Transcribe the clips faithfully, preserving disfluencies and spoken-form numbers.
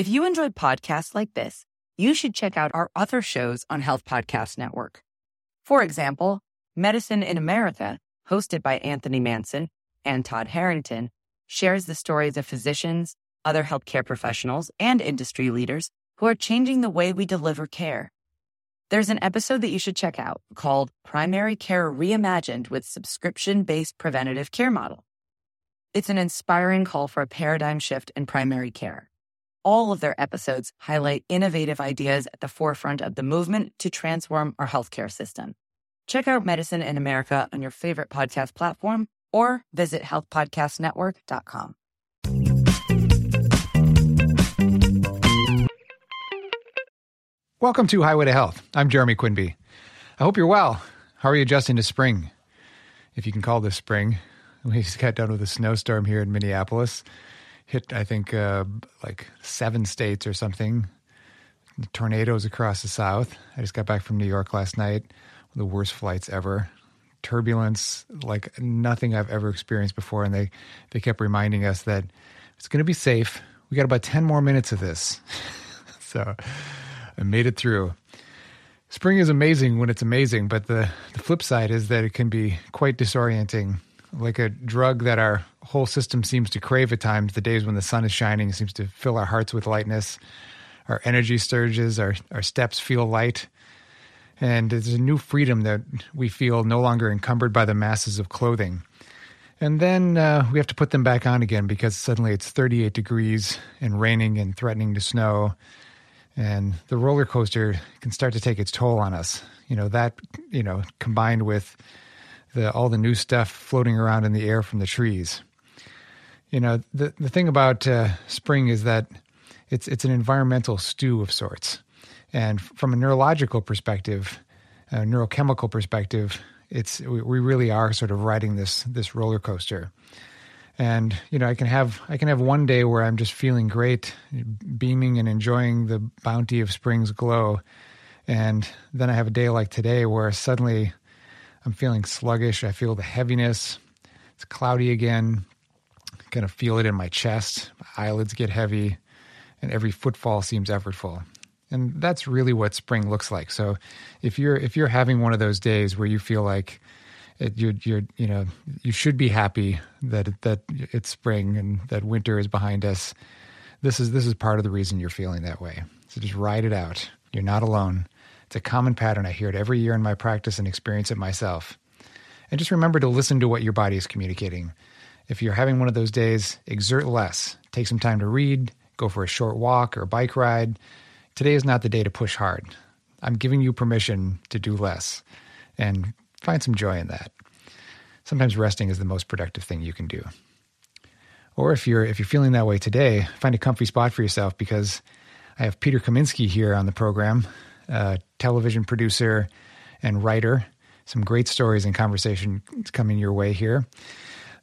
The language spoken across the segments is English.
If you enjoyed podcasts like this, you should check out our other shows on Health Podcast Network. For example, Medicine in America, hosted by Anthony Manson and Todd Harrington, shares the stories of physicians, other healthcare professionals, and industry leaders who are changing the way we deliver care. There's an episode that you should check out called Primary Care Reimagined with Subscription-Based Preventative Care Model. It's an inspiring call for a paradigm shift in primary care. All of their episodes highlight innovative ideas at the forefront of the movement to transform our healthcare system. Check out Medicine in America on your favorite podcast platform or visit health podcast network dot com. Welcome to Highway to Health. I'm Jeremy Quinby. I hope you're well. How are you adjusting to spring? If you can call this spring. We just got done with a snowstorm here in Minneapolis. Hit, I think, uh, like seven states or something. Tornadoes across the South. I just got back from New York last night. One of the worst flights ever. Turbulence like nothing I've ever experienced before. And they, they kept reminding us that it's going to be safe. We got about ten more minutes of this. So I made it through. Spring is amazing when it's amazing. But the, the flip side is that it can be quite disorienting. Like a drug that our whole system seems to crave at times, the days when the sun is shining seems to fill our hearts with lightness. Our energy surges, our, our steps feel light. And there's a new freedom that we feel no longer encumbered by the masses of clothing. And then uh, we have to put them back on again because suddenly it's thirty-eight degrees and raining and threatening to snow. And the roller coaster can start to take its toll on us. You know, that, you know, combined with The, all the new stuff floating around in the air from the trees. You know, the, the thing about uh, spring is that it's it's an environmental stew of sorts. And from a neurological perspective, a neurochemical perspective, it's we, we really are sort of riding this this roller coaster. And you know, I can have I can have one day where I'm just feeling great, beaming and enjoying the bounty of spring's glow, and then I have a day like today where suddenly I'm feeling sluggish. I feel the heaviness. It's cloudy again. I kind of feel it in my chest. My eyelids get heavy, and every footfall seems effortful. And that's really what spring looks like. So, if you're if you're having one of those days where you feel like it, you're you're you know you should be happy that that it's spring and that winter is behind us, this is this is part of the reason you're feeling that way. So just ride it out. You're not alone. It's a common pattern. I hear it every year in my practice and experience it myself. And just remember to listen to what your body is communicating. If you're having one of those days, exert less. Take some time to read, go for a short walk or bike ride. Today is not the day to push hard. I'm giving you permission to do less and find some joy in that. Sometimes resting is the most productive thing you can do. Or if you're if you're feeling that way today, find a comfy spot for yourself because I have Peter Kaminsky here on the program. Uh, television producer and writer. Some great stories and conversation coming your way here.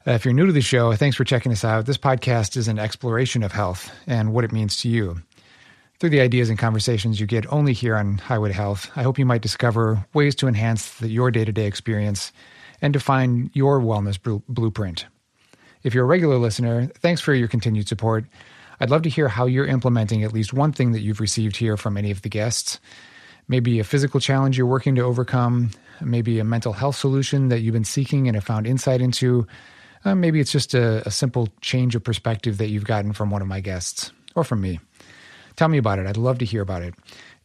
Uh, if you're new to the show, thanks for checking us out. This podcast is an exploration of health and what it means to you. Through the ideas and conversations you get only here on Highway to Health, I hope you might discover ways to enhance the, your day-to-day experience and define your wellness bl- blueprint. If you're a regular listener, thanks for your continued support. I'd love to hear how you're implementing at least one thing that you've received here from any of the guests. Maybe a physical challenge you're working to overcome, maybe a mental health solution that you've been seeking and have found insight into. Uh, maybe it's just a, a simple change of perspective that you've gotten from one of my guests or from me. Tell me about it. I'd love to hear about it.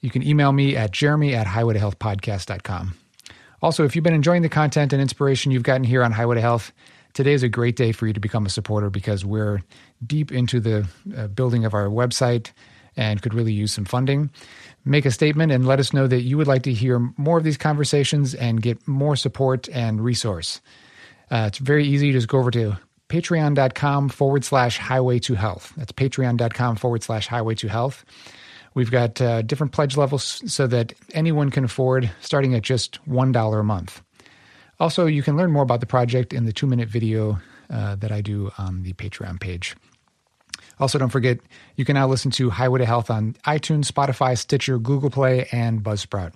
You can email me at jeremy at highway to health podcast dot com. Also, if you've been enjoying the content and inspiration you've gotten here on Highway to Health, today is a great day for you to become a supporter because we're deep into the uh, building of our website and could really use some funding. Make a statement and let us know that you would like to hear more of these conversations and get more support and resource. Uh, it's very easy. Just go over to patreon.com forward slash highway to health. That's patreon.com forward slash highway to health. We've got uh, different pledge levels so that anyone can afford, starting at just one dollar a month. Also, you can learn more about the project in the two-minute video uh, that I do on the Patreon page. Also, don't forget, you can now listen to Highway to Health on iTunes, Spotify, Stitcher, Google Play, and Buzzsprout.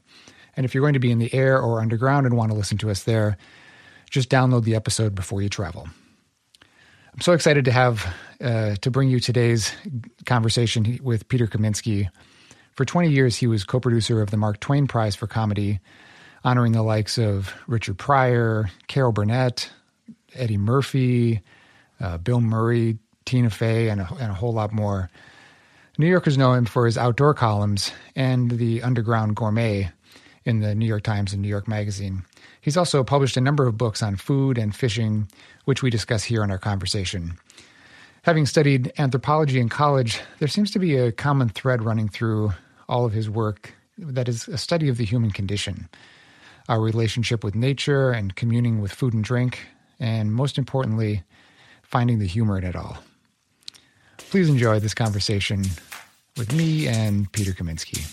And if you're going to be in the air or underground and want to listen to us there, just download the episode before you travel. I'm so excited to have, uh, to bring you today's conversation with Peter Kaminsky. For twenty years, he was co-producer of the Mark Twain Prize for Comedy, honoring the likes of Richard Pryor, Carol Burnett, Eddie Murphy, uh, Bill Murray, Tina Fey, and a, and a whole lot more. New Yorkers know him for his outdoor columns and The Underground Gourmet in the New York Times and New York Magazine. He's also published a number of books on food and fishing, which we discuss here in our conversation. Having studied anthropology in college, there seems to be a common thread running through all of his work that is a study of the human condition, our relationship with nature and communing with food and drink, and most importantly, finding the humor in it all. Please enjoy this conversation with me and Peter Kaminsky.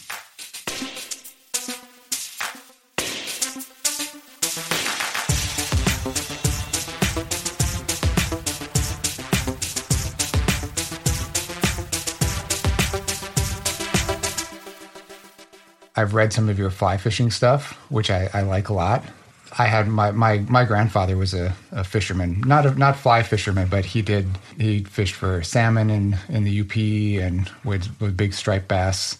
I've read some of your fly fishing stuff, which I, I like a lot. I had my, my, my grandfather was a, a fisherman, not a, not fly fisherman, but he did, he fished for salmon in, in the U P, and would, with big striped bass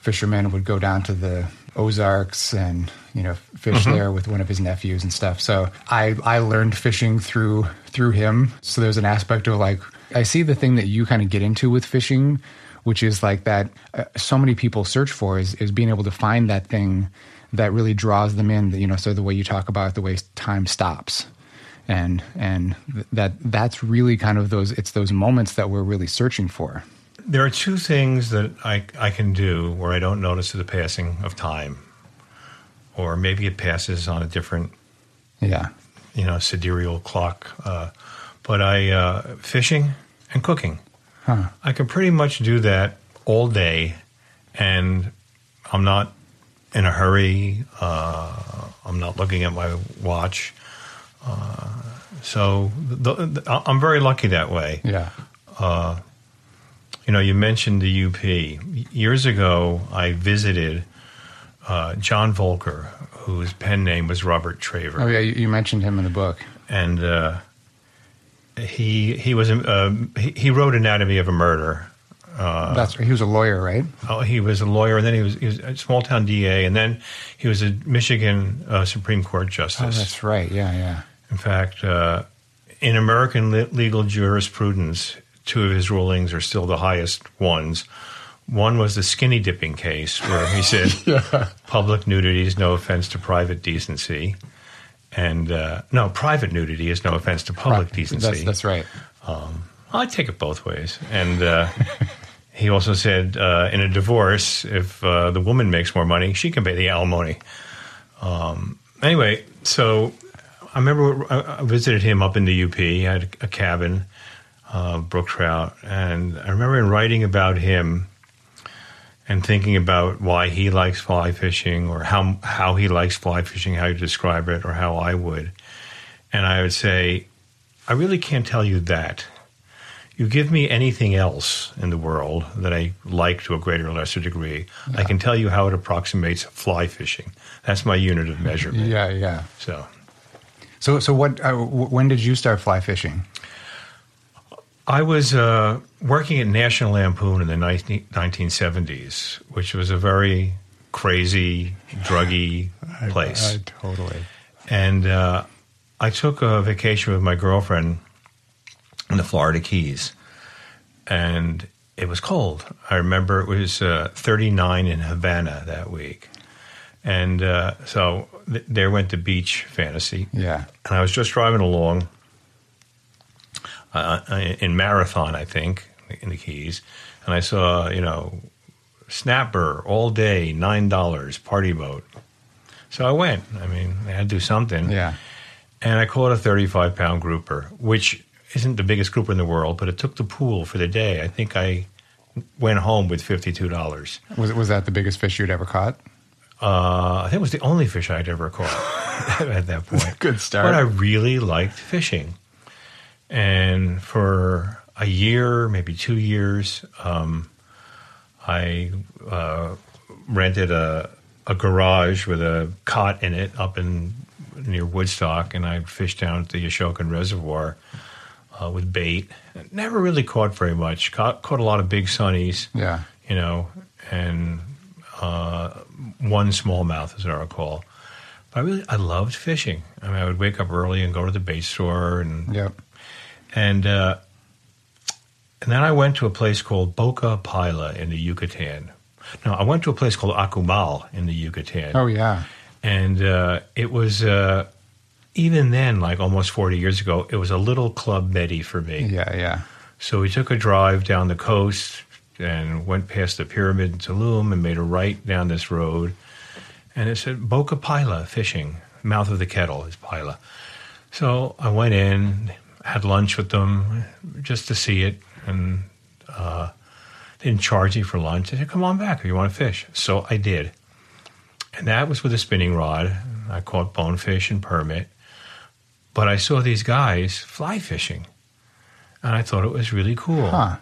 fishermen would go down to the Ozarks and, you know, fish mm-hmm. there with one of his nephews and stuff. So I, I learned fishing through, through him. So there's an aspect of like, I see the thing that you kind of get into with fishing, which is like that uh, so many people search for is, is being able to find that thing that really draws them in, you know, so the way you talk about the way time stops and and that that's really kind of those, it's those moments that we're really searching for. There are two things that I, I can do where I don't notice the passing of time, or maybe it passes on a different, yeah, you know, sidereal clock. Uh, but I, uh, fishing and cooking, huh. I can pretty much do that all day, and I'm not in a hurry. Uh, I'm not looking at my watch. Uh, so the, the, I'm very lucky that way. Yeah. Uh, you know, you mentioned the U P. Years ago, I visited uh, John Volker, whose pen name was Robert Traver. Oh, yeah, you, you mentioned him in the book. And uh, he he was uh, he, he wrote Anatomy of a Murder. Uh, That's he was a lawyer, right? Oh, he was a lawyer, and then he was, he was a small-town D A, and then he was a Michigan uh, Supreme Court justice. Oh, that's right, yeah, yeah. In fact, uh, in American le- legal jurisprudence, two of his rulings are still the highest ones. One was the skinny dipping case, where he said, yeah. Public nudity is no offense to private decency, and uh, no, private nudity is no offense to public Pri- decency. That's, that's right. Um, I take it both ways, and... Uh, He also said, uh, in a divorce, if uh, the woman makes more money, she can pay the alimony. Um, anyway, so I remember I visited him up in the U P. He had a cabin, uh, brook trout, and I remember in writing about him and thinking about why he likes fly fishing, or how how he likes fly fishing, how you describe it, or how I would. And I would say, I really can't tell you that. You give me anything else in the world that I like to a greater or lesser degree, yeah. I can tell you how it approximates fly fishing. That's my unit of measurement. Yeah, yeah. So, so, so what? Uh, when did you start fly fishing? I was uh, working at National Lampoon in the nineteen seventies, which was a very crazy, druggy I, place. I, I, totally. And uh, I took a vacation with my girlfriend in the Florida Keys, and it was cold. I remember it was uh, thirty-nine in Havana that week, and uh, so th- there went the beach fantasy. Yeah, and I was just driving along uh, in Marathon, I think, in the Keys, and I saw, you know, snapper all day, nine dollars party boat. So I went. I mean, I had to do something. Yeah, and I caught a thirty-five pound grouper, which isn't the biggest grouper in the world, but it took the pool for the day. I think I went home with fifty-two dollars. Was was that the biggest fish you'd ever caught? Uh, I think it was the only fish I'd ever caught at that point. That's a good start. But I really liked fishing. And for a year, maybe two years, um, I uh, rented a, a garage with a cot in it up in near Woodstock, and I fished down at the Ashokan Reservoir. uh, with bait. Never really caught very much. Caught, caught a lot of big sunnies. Yeah. You know, and uh, one smallmouth, as I recall. But I really, I loved fishing. I mean, I would wake up early and go to the bait store, and yep. and uh, and then I went to a place called Boca Paila in the Yucatan. No, I went to a place called Akumal in the Yucatan. Oh yeah, and uh, it was uh, even then, like almost forty years ago, it was a little Club Med for me. Yeah, yeah. So we took a drive down the coast and went past the pyramid in Tulum and made a right down this road. And it said, Boca Paila Fishing, mouth of the kettle is Paila. So I went in, had lunch with them just to see it, and uh, they didn't charge you for lunch. They said, come on back if you want to fish. So I did. And that was with a spinning rod. I caught bonefish and permit. But I saw these guys fly fishing, and I thought it was really cool. Huh.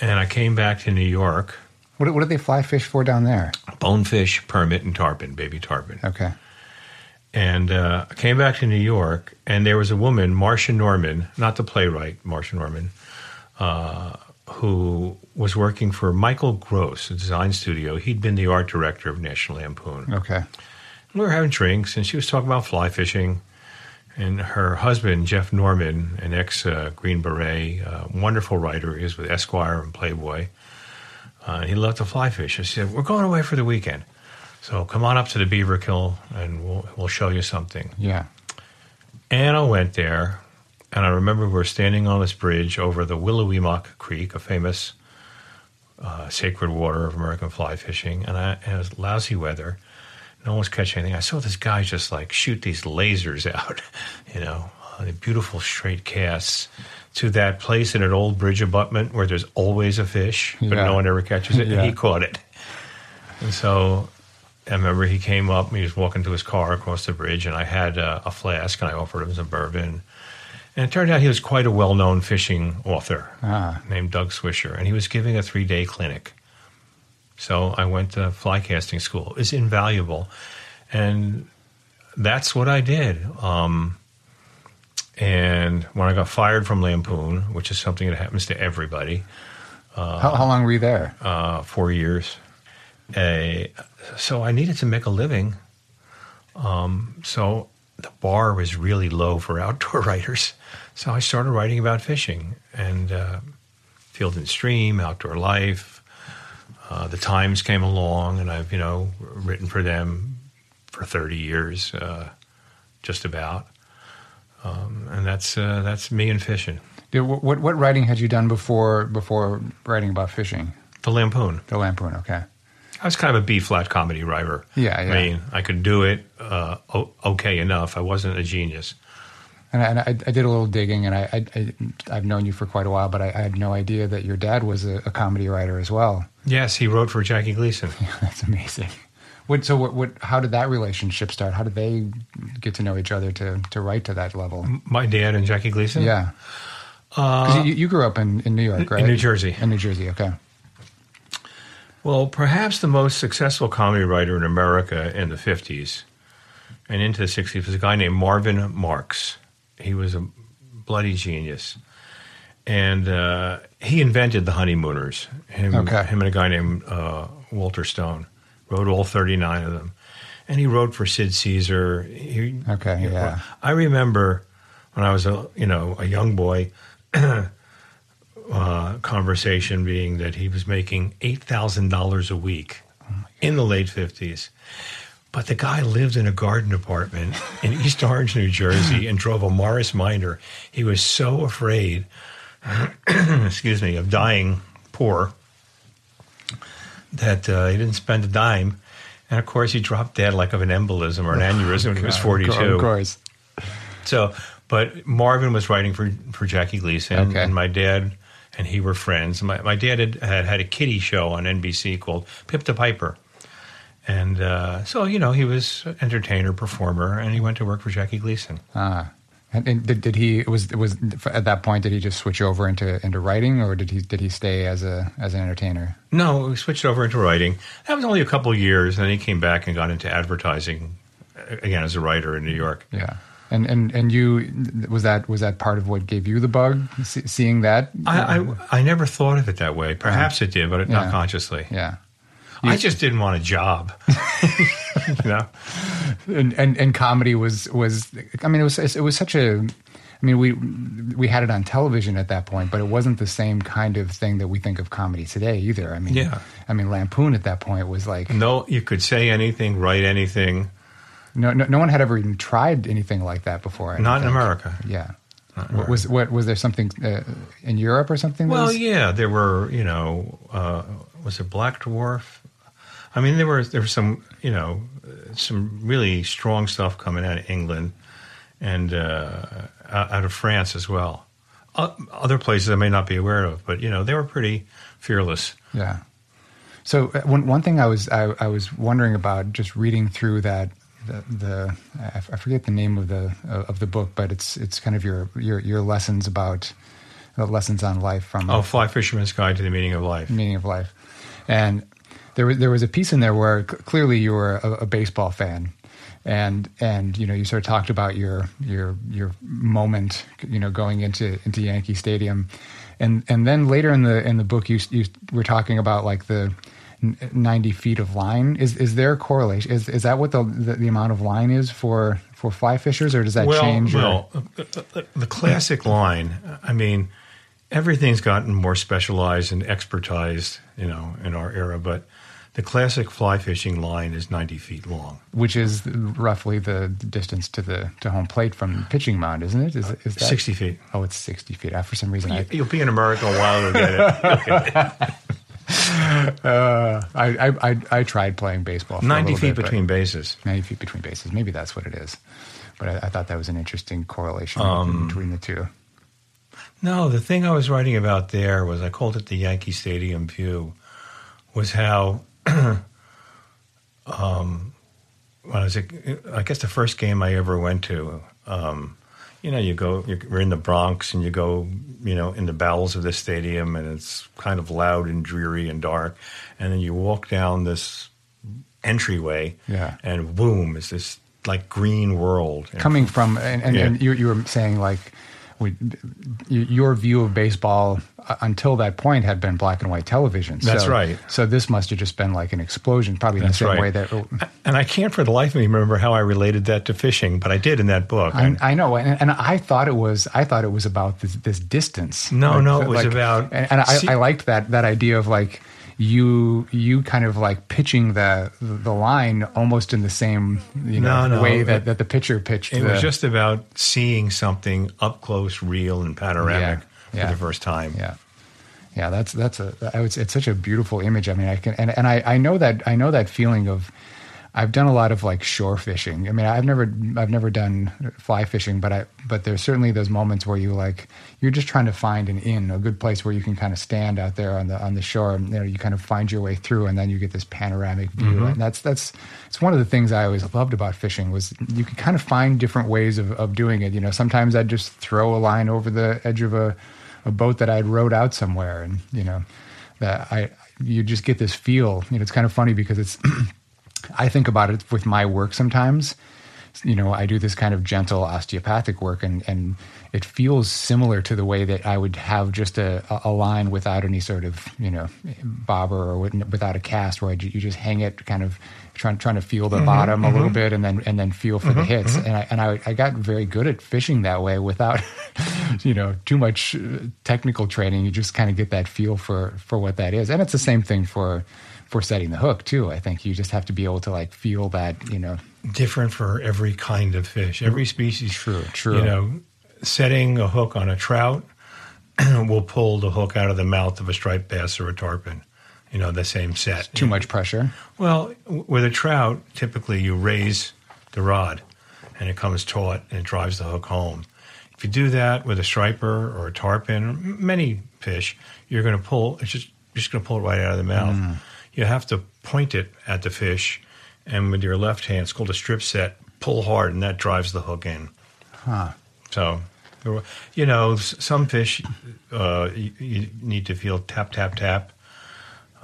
And I came back to New York. What, what do they fly fish for down there? Bonefish, permit, and tarpon, baby tarpon. Okay. And uh, I came back to New York, and there was a woman, Marcia Norman, not the playwright, Marcia Norman, uh, who was working for Michael Gross, a design studio. He'd been the art director of National Lampoon. Okay. And we were having drinks, and she was talking about fly fishing. And her husband, Jeff Norman, an ex-Green uh, Beret, uh, wonderful writer, is with Esquire and Playboy. Uh, he loved to fly fish. She said, we're going away for the weekend, so come on up to the Beaverkill, and we'll we'll show you something. Yeah. And I went there, and I remember we were standing on this bridge over the Willowemock Creek, a famous uh, sacred water of American fly fishing, and, I, and it was lousy weather. No one was catching anything. I saw this guy just like shoot these lasers out, you know, uh, the beautiful straight casts to that place in an old bridge abutment where there's always a fish, but yeah. no one ever catches it, yeah. and he caught it. And so I remember he came up, and he was walking to his car across the bridge, and I had uh, a flask, and I offered him some bourbon. And it turned out he was quite a well-known fishing author ah. named Doug Swisher, and he was giving a three-day clinic. So I went to fly casting school. It's invaluable. And that's what I did. Um, and when I got fired from Lampoon, which is something that happens to everybody. Uh, how, how long were you there? Uh, four years. Uh, so I needed to make a living. Um, so the bar was really low for outdoor writers. So I started writing about fishing. And uh, Field and Stream, Outdoor Life. Uh, the Times came along, and I've, you know, written for them for thirty years, uh, just about. Um, and that's uh, that's me and fishing. Dude, what what writing had you done before before writing about fishing? The Lampoon. The Lampoon. Okay. I was kind of a B flat comedy writer. Yeah, yeah. I mean, I could do it uh, okay enough. I wasn't a genius. And I, and I, I did a little digging, and I, I, I, I've known you for quite a while, but I, I had no idea that your dad was a, a comedy writer as well. Yes, he wrote for Jackie Gleason. Yeah, that's amazing. What, so what, what, how did that relationship start? How did they get to know each other to, to write to that level? My dad and Jackie Gleason? Yeah. Because uh, you, you grew up in, in New York, right? In New Jersey. In New Jersey, okay. Well, perhaps the most successful comedy writer in America in the fifties and into the sixties was a guy named Marvin Marks. He was a bloody genius. And uh, he invented the honeymooners. Him, okay. him and a guy named uh, Walter Stone wrote all thirty-nine of them. And he wrote for Sid Caesar. He, okay, he, yeah. I remember when I was a, you know, a young boy, uh, conversation being that he was making eight thousand dollars a week oh in the late fifties. But the guy lived in a garden apartment in East Orange, New Jersey, and drove a Morris Minor. He was so afraid, excuse me, of dying poor that uh, he didn't spend a dime. And, of course, he dropped dead like of an embolism or an aneurysm oh, when God, he was forty-two. Of course. So, but Marvin was writing for, for Jackie Gleason, okay. and my dad and he were friends. My, my dad had, had had a kiddie show on N B C called Pip the Piper. And uh, so, you know, he was an entertainer, performer, and he went to work for Jackie Gleason. Ah, and, and did, did he? Was was at that point? Did he just switch over into into writing, or did he did he stay as a as an entertainer? No, he switched over into writing. That was only a couple of years, and then he came back and got into advertising again as a writer in New York. Yeah, And and and you was that was that part of what gave you the bug? See, seeing that, I, I I never thought of it that way. Perhaps it did, but it, yeah. not consciously. Yeah, you, I just didn't want a job. You know, and, and and comedy was was. I mean, it was it was such a. I mean, we we had it on television at that point, but it wasn't the same kind of thing that we think of comedy today either. I mean, yeah. I mean, Lampoon at that point was like, no, you could say anything, write anything. No, no, no one had ever even tried anything like that before. Not in America. Yeah. Not in America. Was what was there something uh, in Europe or something? Well, was? yeah, there were. You know, uh, was it Black Dwarf? I mean, there were there was some you know some really strong stuff coming out of England and uh, out of France as well. Uh, other places I may not be aware of, but you know they were pretty fearless. Yeah. So one one thing I was I, I was wondering about just reading through that. The, the I forget the name of the of the book, but it's it's kind of your your, your lessons about uh, lessons on life from oh, Fly Fisherman's Guide to the Meaning of Life, Meaning of Life, and there was there was a piece in there where clearly you were a, a baseball fan, and and you know you sort of talked about your your your moment, you know, going into into Yankee Stadium, and and then later in the in the book you you were talking about like the ninety feet of line. Is is there a correlation? Is is that what the the, the amount of line is for, for fly fishers, or does that well, change? Well, the, the classic line, I mean, everything's gotten more specialized and expertized, you know, in our era, but the classic fly fishing line is ninety feet long. Which is roughly the distance to the to home plate from the pitching mound, isn't it? Is, is that, sixty feet. Oh, it's sixty feet. For some reason, you, I, you'll be in America a while to get it. Uh, I, I I tried playing baseball. For ninety a feet bit, between bases. Ninety feet between bases. Maybe that's what it is. But I, I thought that was an interesting correlation um, between the two. No, the thing I was writing about there was I called it the Yankee Stadium view. Was how um, when I was a, I guess the first game I ever went to. Um, You know, you go, you're in the Bronx and you go, you know, in the bowels of this stadium and it's kind of loud and dreary and dark. And then you walk down this entryway yeah. and boom, it's this like green world. Coming from, and, and, yeah. and you, you were saying like, we, your view of baseball uh, until that point had been black and white television. So, that's right. So this must have just been like an explosion, probably in That's the same right. way that. Oh. And I can't for the life of me remember how I related that to fishing, but I did in that book. I, I know, and, and I thought it was. I thought it was about this, this distance. No, like, no, it was like, about. And, and see, I, I liked that that idea of like you you kind of like pitching the the line almost in the same you know no, no, way that, that the pitcher pitched. It the, was just about seeing something up close, real, and panoramic. Yeah. For yeah. the first time, yeah, yeah. That's that's a. I would say it's such a beautiful image. I mean, I can and, and I, I know that I know that feeling of. I've done a lot of like shore fishing. I mean, I've never I've never done fly fishing, but I but there's certainly those moments where you like you're just trying to find an inn, a good place where you can kind of stand out there on the on the shore. And, you know, you kind of find your way through, and then you get this panoramic view. Mm-hmm. And that's that's it's one of the things I always loved about fishing was you can kind of find different ways of, of doing it. You know, sometimes I'd just throw a line over the edge of a. a boat that I'd rowed out somewhere, and you know, that I you just get this feel. You know, it's kind of funny because it's. I think about it with my work sometimes. You know, I do this kind of gentle osteopathic work, and and it feels similar to the way that I would have just a, a line without any sort of you know bobber or without a cast, where I, you just hang it, kind of trying trying to feel the mm-hmm, bottom mm-hmm. a little bit, and then and then feel for mm-hmm, the hits. Mm-hmm. And I and I, I got very good at fishing that way without. You know, too much technical training. You just kind of get that feel for, for what that is, and it's the same thing for for setting the hook too. I think you just have to be able to like feel that. You know, different for every kind of fish, every species. True, true. You know, setting a hook on a trout will pull the hook out of the mouth of a striped bass or a tarpon. You know, the same set. It's too much pressure. Well, with a trout, typically you raise the rod, and it comes taut, and it drives the hook home. If you do that with a striper or a tarpon or many fish, you're going to pull. It's just just going to pull it right out of the mouth. Mm. You have to point it at the fish, and with your left hand, it's called a strip set. Pull hard, and that drives the hook in. Huh. So, you know, some fish uh, you, you need to feel tap tap tap,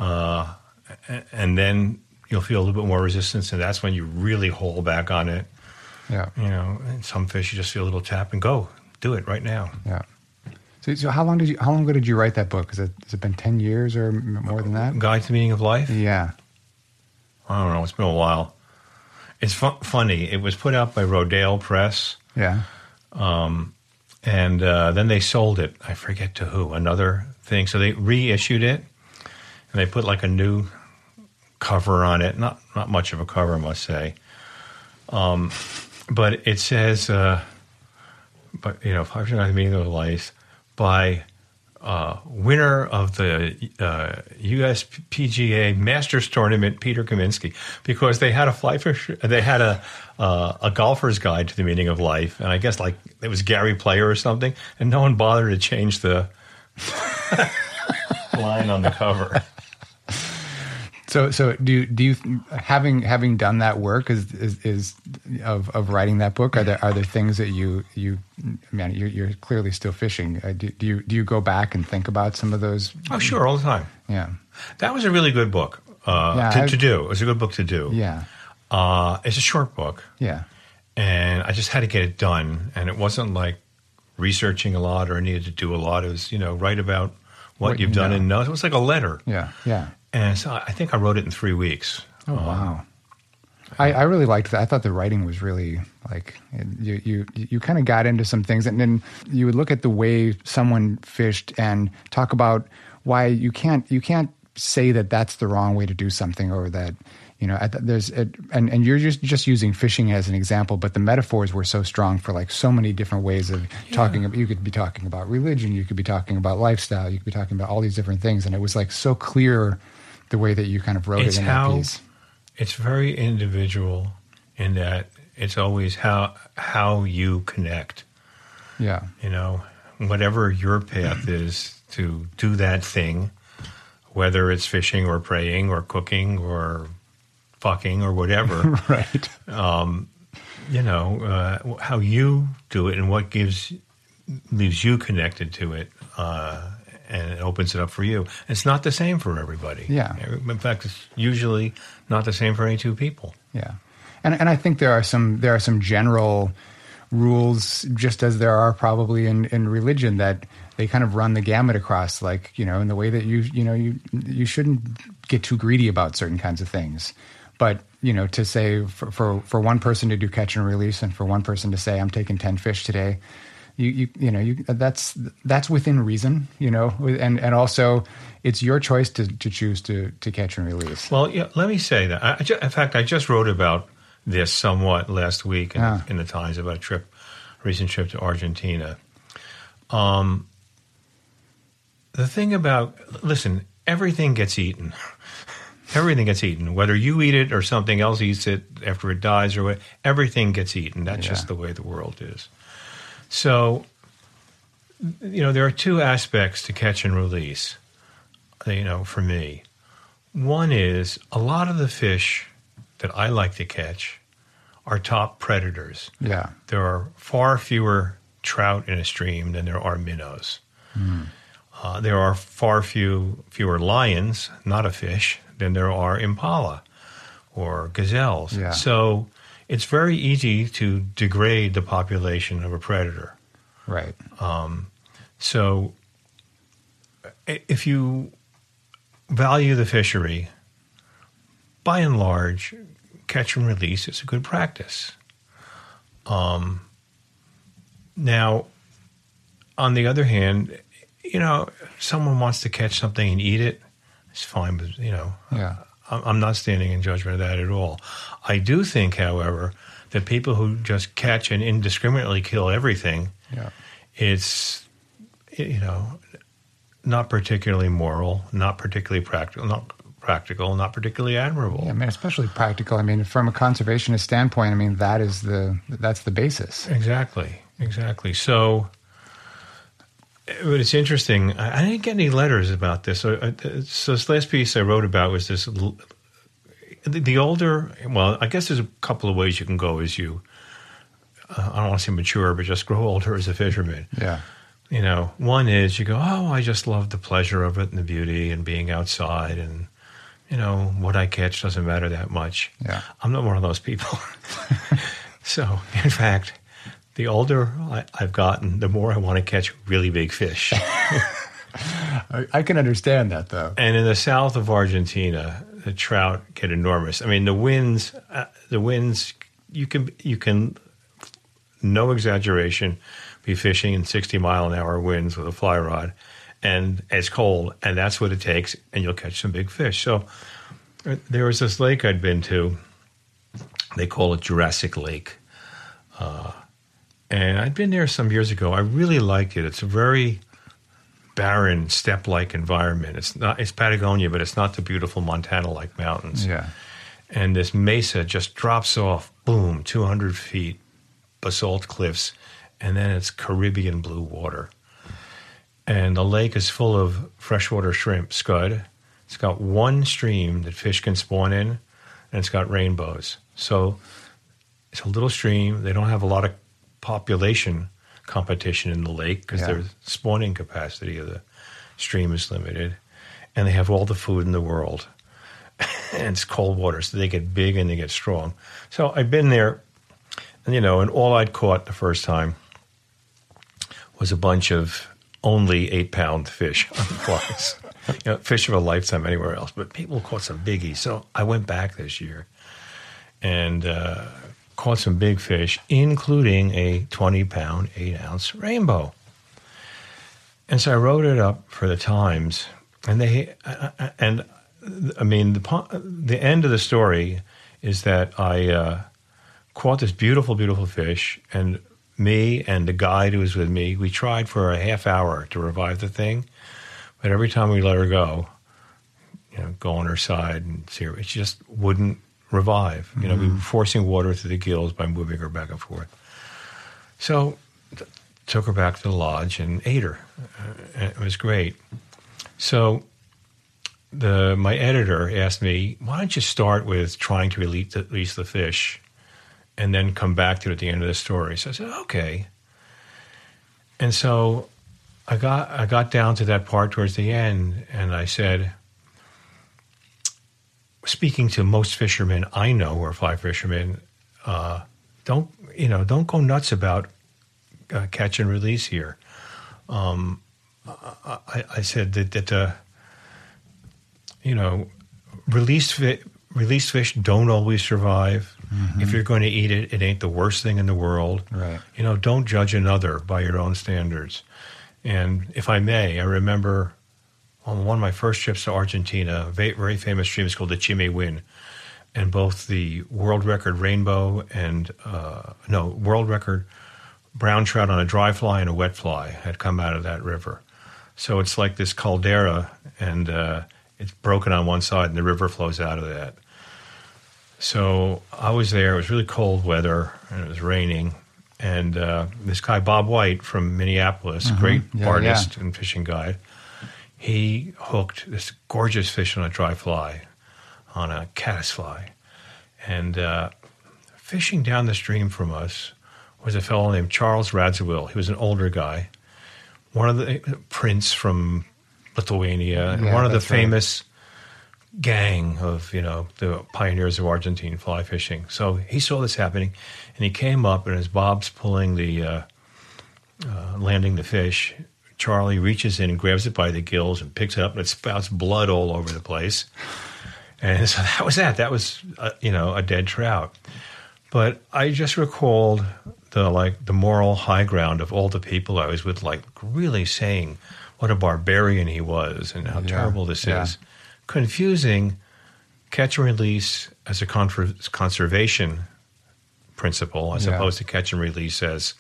uh, and then you'll feel a little bit more resistance, and that's when you really haul back on it. Yeah. You know, and some fish, you just feel a little tap and go, do it right now. Yeah. So, so how long did you, how long ago did you write that book? Has it, has it been ten years or more than that? Guide to the Meaning of Life? Yeah. I don't know. It's been a while. It's fu- funny. It was put out by Rodale Press. Yeah. Um, and uh, then they sold it. I forget to who. Another thing. So they reissued it, and they put like a new cover on it. Not not much of a cover, I must say. Um, but it says, uh, but you know, Guide to the Meaning of Life by uh, winner of the uh, U S P G A Masters Tournament, Peter Kaminsky, because they had a fly fish, they had a uh, a golfer's guide to the meaning of life, and I guess like it was Gary Player or something, and no one bothered to change the line on the cover. So, so do you, do you having having done that work is is, is of, of writing that book? Are there are there things that you you I mean you're, you're clearly still fishing? Uh, do, do you do you go back and think about some of those? Oh, sure, all the time. Yeah, that was a really good book uh, yeah, to, I, to do. It was a good book to do. Yeah, uh, it's a short book. Yeah, and I just had to get it done, and it wasn't like researching a lot or I needed to do a lot. It was, you know, write about what, what you've you done know. and know. It was like a letter. Yeah, yeah. And so I think I wrote it in three weeks. Oh, um, wow. I, I really liked that. I thought the writing was really, like, you you, you kind of got into some things. And then you would look at the way someone fished and talk about why you can't you can't say that that's the wrong way to do something, or that, you know, there's, a, and, and you're just, just using fishing as an example, but the metaphors were so strong for like so many different ways of yeah. talking about, you could be talking about religion, you could be talking about lifestyle, you could be talking about all these different things. And it was like so clear the way that you kind of wrote it's it in how, that piece. It's very individual in that it's always how, how you connect. Yeah. You know, whatever your path is to do that thing, whether it's fishing or praying or cooking or fucking or whatever, right? Um, you know uh, how you do it and what gives leaves you connected to it, uh, and it opens it up for you. It's not the same for everybody. Yeah. In fact, it's usually not the same for any two people. Yeah, and and I think there are some there are some general rules, just as there are probably in, in religion, that they kind of run the gamut across, like, you know, in the way that you you know you you shouldn't get too greedy about certain kinds of things. But, you know, to say for, for for one person to do catch and release, and for one person to say, I'm taking ten fish today, you you you know, you, that's that's within reason, you know, and, and also it's your choice to, to choose to, to catch and release. Well, yeah, let me say that. I, I just, in fact, I just wrote about this somewhat last week in, ah. in the Times about a trip, a recent trip to Argentina. Um, the thing about, listen, everything gets eaten. Everything gets eaten, whether you eat it or something else eats it after it dies or what. Everything gets eaten. That's yeah. just the way the world is. So, you know, there are two aspects to catch and release, you know, for me. One is a lot of the fish that I like to catch are top predators. Yeah. There are far fewer trout in a stream than there are minnows. Mm. Uh, there are far few fewer lions, not a fish, than there are impala or gazelles. Yeah. So it's very easy to degrade the population of a predator. Right. Um, so if you value the fishery, by and large, catch and release is a good practice. Um, now, on the other hand, you know, if someone wants to catch something and eat it, it's fine, but, you know, yeah. I'm not standing in judgment of that at all. I do think, however, that people who just catch and indiscriminately kill everything, yeah. it's, you know, not particularly moral, not particularly practical, not practical, not particularly admirable. Yeah, I mean, especially practical. I mean, from a conservationist standpoint, I mean, that is the that's the basis. Exactly, exactly. So. But it's interesting. I didn't get any letters about this. So, so this last piece I wrote about was this. The older, well, I guess there's a couple of ways you can go as you, uh, I don't want to say mature, but just grow older as a fisherman. Yeah. You know, one is you go, oh, I just love the pleasure of it and the beauty and being outside and, you know, what I catch doesn't matter that much. Yeah. I'm not one of those people. So, in fact, the older I, I've gotten, the more I want to catch really big fish. I, I can understand that, though. And in the south of Argentina, the trout get enormous. I mean, the winds, uh, the winds, you can, you can, no exaggeration, be fishing in sixty mile an hour winds with a fly rod, and it's cold, and that's what it takes, and you'll catch some big fish. So there was this lake I'd been to. They call it Jurassic Lake. Uh, and I'd been there some years ago. I really liked it. It's a very barren, steppe-like environment. It's not, it's Patagonia, but it's not the beautiful Montana-like mountains. Yeah. And this mesa just drops off, boom, two hundred feet, basalt cliffs, and then it's Caribbean blue water. And the lake is full of freshwater shrimp, scud. It's got one stream that fish can spawn in, and it's got rainbows. So it's a little stream. They don't have a lot of population competition in the lake because yeah. their spawning capacity of the stream is limited. And they have all the food in the world. And it's cold water, so they get big and they get strong. So I've been there, and you know, and all I'd caught the first time was a bunch of only eight-pound fish on flies. You know, fish of a lifetime anywhere else, but people caught some biggies. So I went back this year and uh, caught some big fish, including a twenty-pound, eight-ounce rainbow. And so I wrote it up for the Times, and they and I mean the the end of the story is that I uh, caught this beautiful, beautiful fish, and me and the guide who was with me, we tried for a half hour to revive the thing, but every time we let her go, you know, go on her side and see her, it just wouldn't revive. You know, mm-hmm. we were forcing water through the gills by moving her back and forth. So t- took her back to the lodge and ate her. Uh, it was great. So the my editor asked me, why don't you start with trying to release the, release the fish and then come back to it at the end of the story? So I said, okay. And so I got I got down to that part towards the end, and I said, speaking to most fishermen I know who are fly fishermen, uh, don't you know? Don't go nuts about uh, catch and release here. Um, I, I said that that uh, you know, released fi- released fish don't always survive. Mm-hmm. If you're going to eat it, it ain't the worst thing in the world. Right. You know, don't judge another by your own standards. And if I may, I remember on one of my first trips to Argentina, a very famous stream is called the Chimehuin. And both the world record rainbow and, uh, no, world record brown trout on a dry fly and a wet fly had come out of that river. So it's like this caldera, and uh, it's broken on one side, and the river flows out of that. So I was there. It was really cold weather, and it was raining. And uh, this guy, Bob White from Minneapolis, mm-hmm. great yeah, artist yeah. and fishing guide, he hooked this gorgeous fish on a dry fly, on a caddisfly. And uh, fishing down the stream from us was a fellow named Charles Radziwill. He was an older guy, one of the prince from Lithuania, and yeah, one of the famous right. gang of, you know, the pioneers of Argentine fly fishing. So he saw this happening. And he came up, and as Bob's pulling the, uh, uh, landing the fish, Charlie reaches in and grabs it by the gills and picks it up, and it spouts blood all over the place. And so that was that. That was, uh, you know, a dead trout. But I just recalled the, like, the moral high ground of all the people I was with, like, really saying what a barbarian he was and how yeah, terrible this yeah. is. Confusing catch and release as a con- conservation principle as yeah. opposed to catch and release as,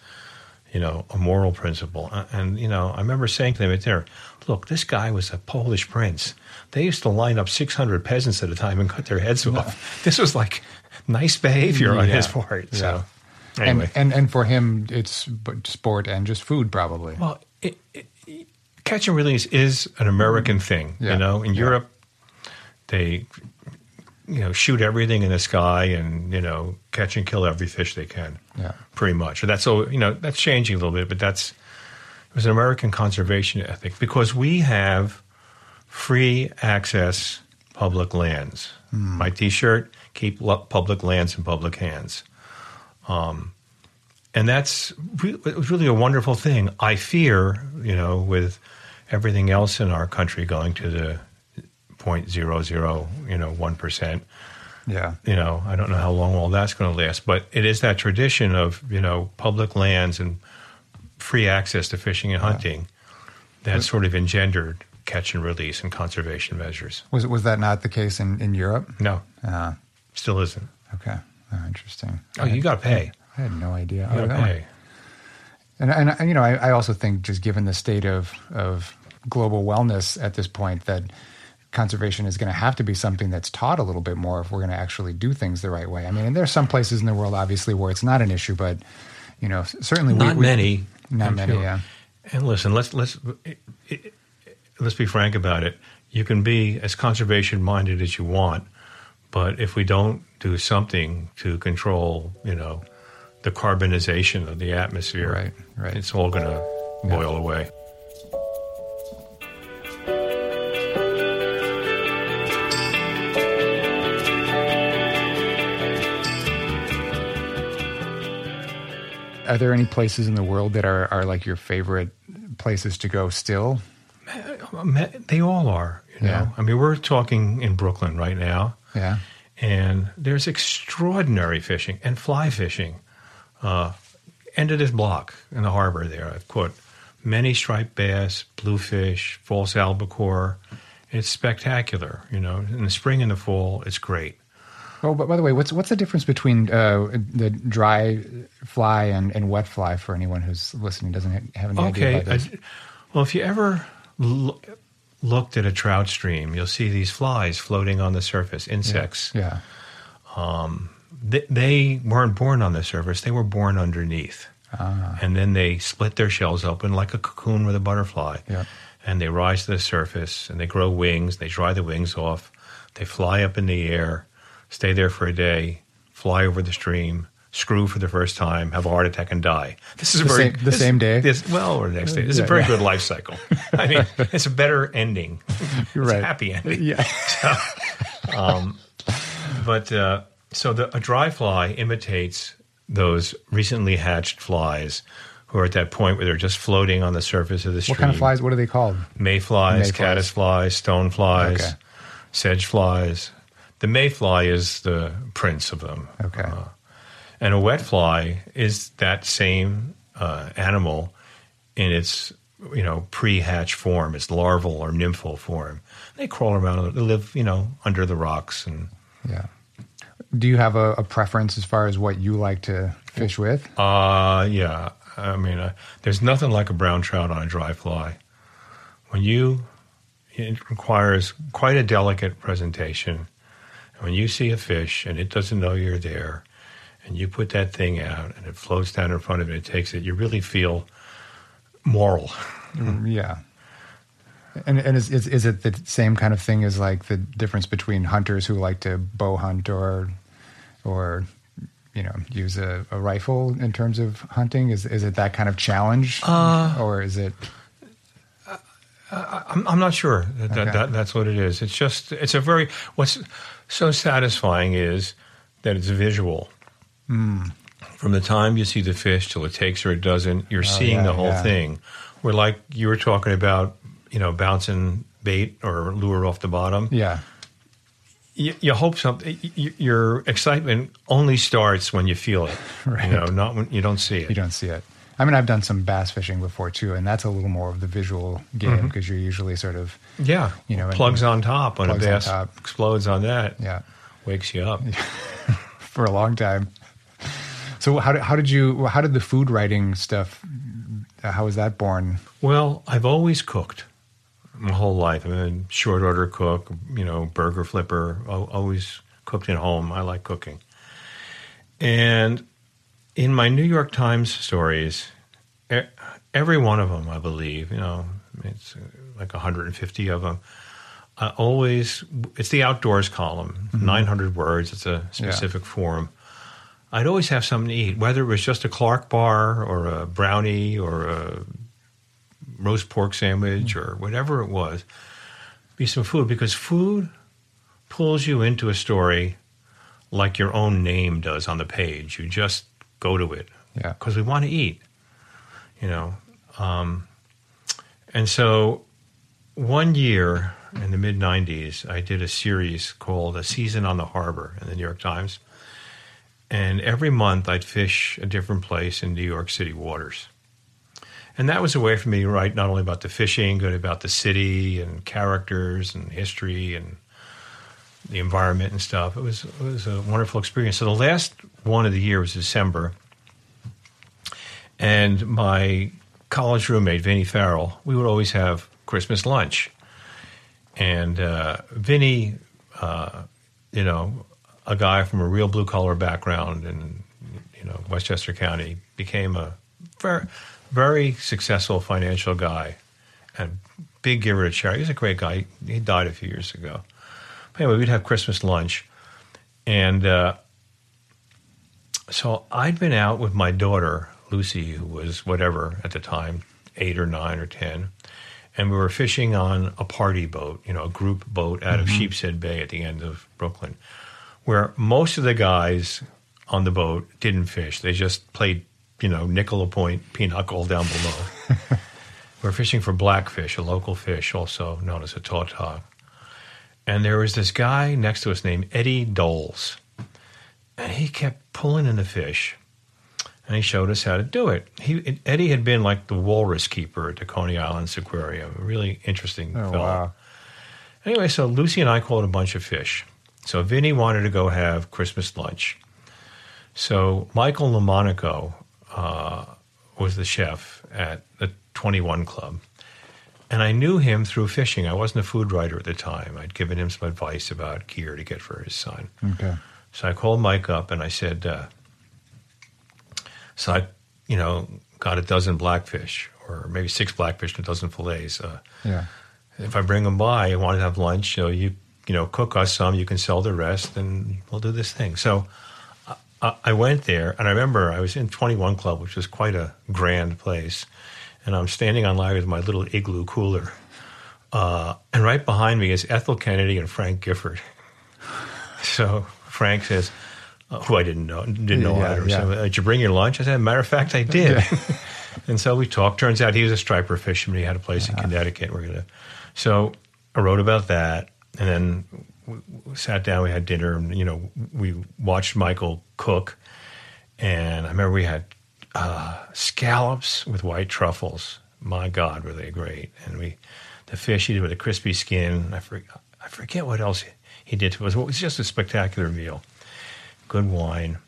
you know, a moral principle. And, you know, I remember saying to them at dinner, look, this guy was a Polish prince. They used to line up six hundred peasants at a time and cut their heads off. No. This was like nice behavior yeah. on his part. Yeah. So, anyway. And, and, and for him, it's sport and just food probably. Well, it, it, catch and release is an American thing, yeah. you know. In yeah. Europe, they... you know, shoot everything in the sky and, you know, catch and kill every fish they can, yeah. pretty much. So that's, all, you know, that's changing a little bit, but that's, it was an American conservation ethic because we have free access public lands. Mm. My T-shirt, keep public lands in public hands. Um, and that's re- it was really a wonderful thing. I fear, you know, with everything else in our country going to the zero point zero zero, you know, one percent. Yeah. You know, I don't know how long all that's going to last, but it is that tradition of, you know, public lands and free access to fishing and hunting yeah. that was, sort of engendered catch and release and conservation measures. Was was that not the case in, in Europe? No. Uh, Still isn't. Okay. Oh, interesting. Oh, I you got to pay. I had no idea. You got to oh, pay. And, and, and, you know, I, I also think just given the state of of global wellness at this point that conservation is going to have to be something that's taught a little bit more if we're going to actually do things the right way. I mean, and there are some places in the world, obviously, where it's not an issue, but, you know, certainly we... Not we, many. Not I'm many, sure. yeah. And listen, let's let's let's be frank about it. You can be as conservation-minded as you want, but if we don't do something to control, you know, the carbonization of the atmosphere, right, right. it's all going to boil yeah. away. Are there any places in the world that are, are like your favorite places to go still? They all are, you know. Yeah. I mean, we're talking in Brooklyn right now. Yeah. And there's extraordinary fishing and fly fishing. Uh, end of this block in the harbor there, I've caught many striped bass, bluefish, false albacore. It's spectacular, you know. In the spring and the fall, it's great. Oh, but by the way, what's what's the difference between uh, the dry fly and, and wet fly for anyone who's listening doesn't have any okay. idea about this? I, well, if you ever lo- looked at a trout stream, you'll see these flies floating on the surface, insects. Yeah. yeah. Um, they, they weren't born on the surface. They were born underneath. Ah. And then they split their shells open like a cocoon with a butterfly. Yeah. And they rise to the surface, and they grow wings. They dry the wings off. They fly up in the air. Stay there for a day, fly over the stream, screw for the first time, have a heart attack, and die. This is the a very same, the this, same day. This, well, or the next day. It's yeah, a very yeah. good life cycle. I mean, it's a better ending. It's right. a happy ending. Yeah. So, um, but uh, so the, a dry fly imitates those recently hatched flies who are at that point where they're just floating on the surface of the stream. What kind of flies? What are they called? Mayflies, Mayflies. Caddisflies, stone flies, okay. sedge flies. The mayfly is the prince of them. Okay. Uh, and a wet fly is that same uh, animal in its, you know, pre-hatch form, its larval or nymphal form. They crawl around, they live, you know, under the rocks. And yeah. Do you have a, a preference as far as what you like to fish with? Uh, yeah. I mean, uh, there's nothing like a brown trout on a dry fly. When you, it requires quite a delicate presentation. When you see a fish and it doesn't know you're there and you put that thing out and it floats down in front of it and it takes it, you really feel moral. Yeah. And and is, is is it the same kind of thing as like the difference between hunters who like to bow hunt or, or you know, use a, a rifle in terms of hunting? Is is it that kind of challenge uh, or is it... Uh, I'm, I'm not sure that, that, okay. that that's what it is. It's just, it's a very... what's so satisfying is that it's visual. Mm. From the time you see the fish till it takes or it doesn't, you're oh, seeing yeah, the whole yeah. thing. We're like you were talking about, you know, bouncing bait or lure off the bottom. Yeah. You, you hope something. You, your excitement only starts when you feel it. Right. You know, not when you don't see it. You don't see it. I mean, I've done some bass fishing before too, and that's a little more of the visual game because mm-hmm. you're usually sort of yeah, you know, plugs and, on top when a bass on explodes on that. Yeah, wakes you up for a long time. So how did, how did you how did the food writing stuff? How was that born? Well, I've always cooked my whole life. I'm a short order cook, you know, burger flipper. Always cooked at home. I like cooking, and. In my New York Times stories, every one of them, I believe, you know, it's like one hundred fifty of them, I always, it's the outdoors column, mm-hmm. nine hundred words, it's a specific yeah. form. I'd always have something to eat, whether it was just a Clark bar or a brownie or a roast pork sandwich mm-hmm. or whatever it was, be some food, because food pulls you into a story like your own name does on the page. You just go to it. Yeah. Because we want to eat, you know. Um, and so one year in the mid nineties, I did a series called A Season on the Harbor in the New York Times. And every month I'd fish a different place in New York City waters. And that was a way for me to write not only about the fishing, but about the city and characters and history and the environment and stuff. It was, it was a wonderful experience. So the last one of the year was December. And my college roommate, Vinnie Farrell, we would always have Christmas lunch. And uh, Vinnie, uh, you know, a guy from a real blue-collar background in, you know, Westchester County, became a very, very successful financial guy and big giver to charity. He was a great guy. He died a few years ago. But anyway, we'd have Christmas lunch. And uh, so I'd been out with my daughter, Lucy, who was whatever at the time, eight or nine or ten, and we were fishing on a party boat, you know, a group boat out mm-hmm. of Sheepshead Bay at the end of Brooklyn, where most of the guys on the boat didn't fish. They just played, you know, nickel a point, pinochle down below. We're fishing for blackfish, a local fish also known as a tautog. And there was this guy next to us named Eddie Doles. And he kept pulling in the fish. And he showed us how to do it. He, Eddie had been like the walrus keeper at the Coney Islands Aquarium. A really interesting oh, fellow. Wow. Anyway, so Lucy and I caught a bunch of fish. So Vinny wanted to go have Christmas lunch. So Michael LaMonaco uh, was the chef at the twenty-one Club. And I knew him through fishing. I wasn't a food writer at the time. I'd given him some advice about gear to get for his son. Okay. So I called Mike up and I said, uh, so I, you know, got a dozen blackfish or maybe six blackfish and a dozen fillets. Uh, yeah. If I bring them by, I want to have lunch, you know, you you know, cook us some, you can sell the rest, and we'll do this thing. So I, I went there, and I remember I was in twenty-one Club, which was quite a grand place, and I'm standing on line with my little igloo cooler, uh, and right behind me is Ethel Kennedy and Frank Gifford. So Frank says, uh, who I didn't know, didn't know yeah, either, yeah. So, did you bring your lunch? I said, matter of fact, I did. Yeah. And so we talked. Turns out he was a striper fisherman. He had a place yeah. in Connecticut. We're gonna. So I wrote about that. And then we sat down, we had dinner, and, you know, we watched Michael cook. And I remember we had uh, scallops with white truffles. My God, were they great. And we, the fish he did with a crispy skin. I forget, I forget what else he did to us. It was just a spectacular meal. Good wine.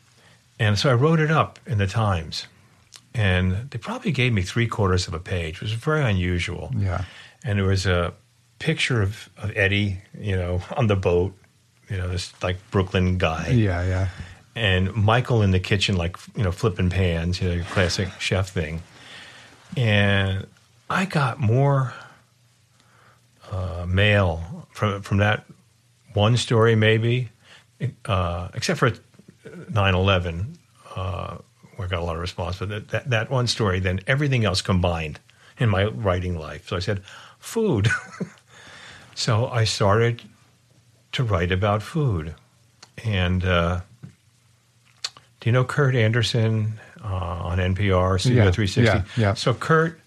And so I wrote it up in the Times. And they probably gave me three quarters of a page, which was very unusual. Yeah. And there was a picture of, of Eddie, you know, on the boat, you know, this like Brooklyn guy. Yeah, yeah. And Michael in the kitchen, like, you know, flipping pans, you know, your classic chef thing. And I got more uh, mail from from that one story, maybe, uh, except for nine eleven, uh, where I got a lot of response, but that, that, that one story, then everything else combined in my writing life. So I said, food. So I started to write about food. And uh, do you know Kurt Anderson uh, on N P R, Studio yeah, three sixty? Yeah, yeah. So Kurt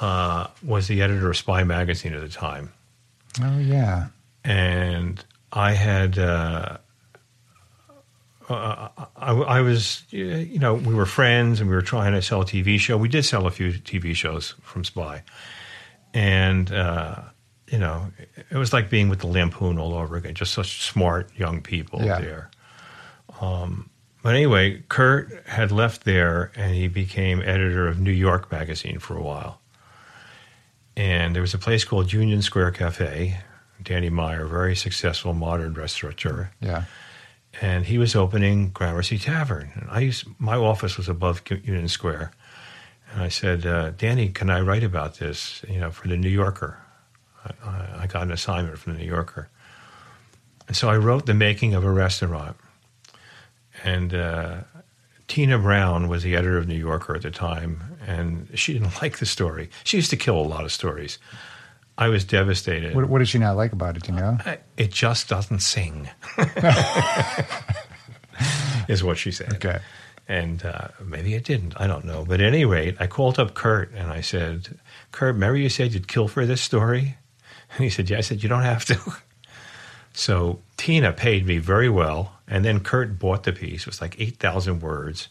uh, was the editor of Spy Magazine at the time. Oh, yeah. And I had, uh, uh, I, I was, you know, we were friends and we were trying to sell a T V show. We did sell a few T V shows from Spy. And, uh, you know, it was like being with the Lampoon all over again, just such smart young people yeah. there. Um, but anyway, Kurt had left there and he became editor of New York Magazine for a while. And there was a place called Union Square Cafe, Danny Meyer, very successful modern restaurateur. Yeah. And he was opening Gramercy Tavern. And I used, my office was above Union Square. And I said, uh, Danny, can I write about this, you know, for The New Yorker? I, I got an assignment from The New Yorker. And so I wrote The Making of a Restaurant. And uh, Tina Brown was the editor of New Yorker at the time, and she didn't like the story. She used to kill a lot of stories. I was devastated. What, what did she not like about it, do you know? Uh, it just doesn't sing, is what she said. Okay. And uh, maybe it didn't. I don't know. But at any rate, I called up Kurt and I said, Kurt, remember you said you'd kill for this story? And he said, yeah. I said, you don't have to. So Tina paid me very well. And then Kurt bought the piece. It was like eight thousand words.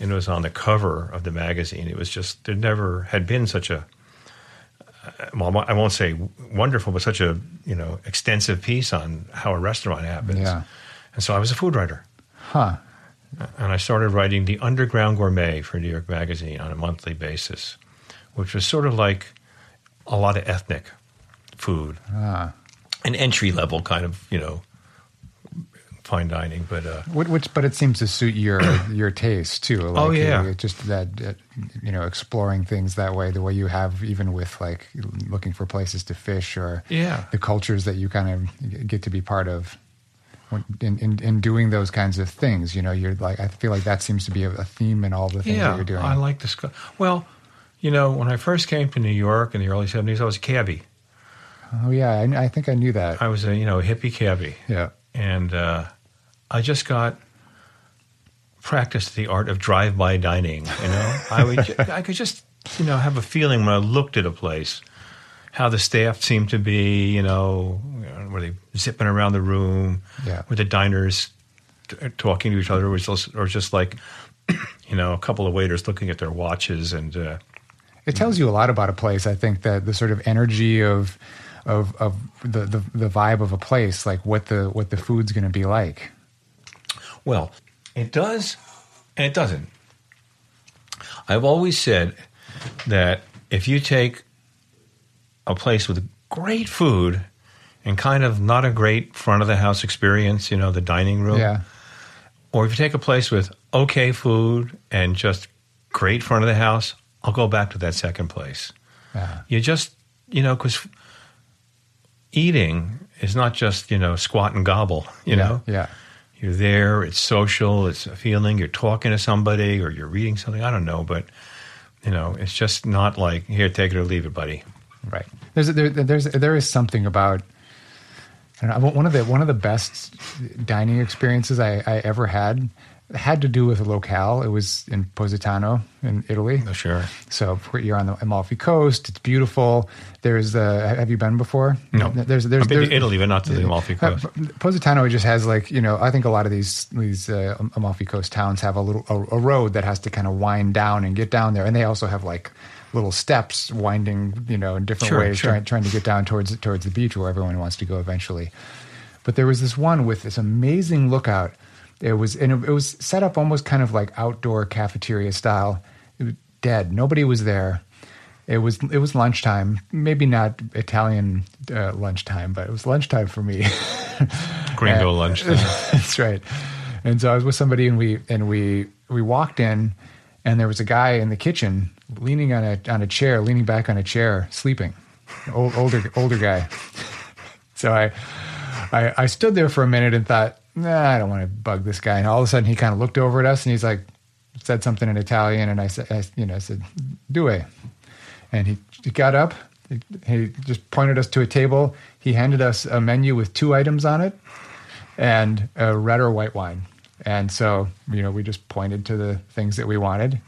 And it was on the cover of the magazine. It was just, there never had been such a, well, I won't say wonderful, but such a, you know, extensive piece on how a restaurant happens. Yeah. And so I was a food writer. Huh. And I started writing The Underground Gourmet for New York Magazine on a monthly basis, which was sort of like a lot of ethnic food. Ah. An entry-level kind of, you know, fine dining, but uh, which, but it seems to suit your your taste too. Like, oh yeah, it, just that uh, you know, exploring things that way, the way you have, even with like looking for places to fish or yeah. the cultures that you kind of get to be part of. In, in in doing those kinds of things, you know, you're like, I feel like that seems to be a, a theme in all the things yeah, that you're doing. I like this. Well, you know, when I first came to New York in the early seventies, I was a cabbie. Oh yeah, I, I think I knew that. I was a you know a hippie cabbie. Yeah, and. Uh, I just got practiced the art of drive-by dining, you know? I would, I could just, you know, have a feeling when I looked at a place, how the staff seemed to be, you know, were they zipping around the room? Yeah. Were the diners t- talking to each other? Or was just, or just like, you know, a couple of waiters looking at their watches and... Uh, it tells you a lot about a place, I think, that the sort of energy of of, of the, the, the vibe of a place, like what the what the food's going to be like. Well, it does and it doesn't. I've always said that if you take a place with great food and kind of not a great front-of-the-house experience, you know, the dining room, yeah. or if you take a place with okay food and just great front-of-the-house, I'll go back to that second place. Uh-huh. You just, you know, because eating is not just, you know, squat and gobble, you yeah, know? Yeah. You're there, it's social, it's a feeling, you're talking to somebody or you're reading something, I don't know, but, you know, it's just not like, here, take it or leave it, buddy. Right. There's, there, there's, there is something about, I don't know, one of the, one of the best dining experiences I, I ever had, had to do with a locale. It was in Positano in Italy. Oh, sure. So you're on the Amalfi Coast, it's beautiful. There's the, have you been before? No. There's, there's, I've been there's, to Italy, but not to the Amalfi Coast. Uh, Positano just has like, you know, I think a lot of these these uh, Amalfi Coast towns have a little, a, a road that has to kind of wind down and get down there. And they also have like little steps winding, you know, in different sure, ways, sure. Trying, trying to get down towards towards the beach where everyone wants to go eventually. But there was this one with this amazing lookout. It was, and it was set up almost kind of like outdoor cafeteria style. It was dead. Nobody was there. It was, it was lunchtime. Maybe not Italian uh, lunchtime, but it was lunchtime for me. Gringo and, lunchtime. That's right. And so I was with somebody, and we and we we walked in, and there was a guy in the kitchen leaning on a on a chair, leaning back on a chair, sleeping. An old, older older guy. So I, I I stood there for a minute and thought, nah, I don't want to bug this guy. And all of a sudden, he kind of looked over at us, and he's like, said something in Italian, and I said, I, you know, I said, "Due," and he, he got up. He, he just pointed us to a table. He handed us a menu with two items on it, and a red or white wine. And so, you know, we just pointed to the things that we wanted.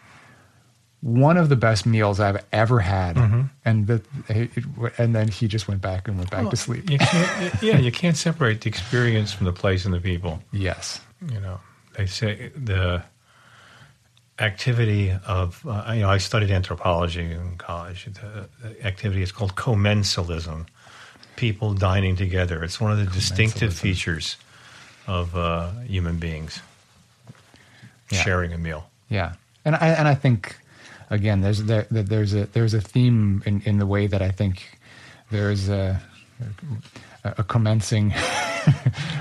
One of the best meals I've ever had, mm-hmm. and the, it, and then he just went back and went back well, to sleep. You can't, yeah, you can't separate the experience from the place and the people. Yes, you know, they say the activity of uh, you know, I studied anthropology in college. The, the activity is called commensalism, people dining together. It's one of the distinctive features of uh, human beings, yeah. sharing a meal. Yeah, and I and I think. Again, there's there, there's a there's a theme in, in the way that I think there's a, a commencing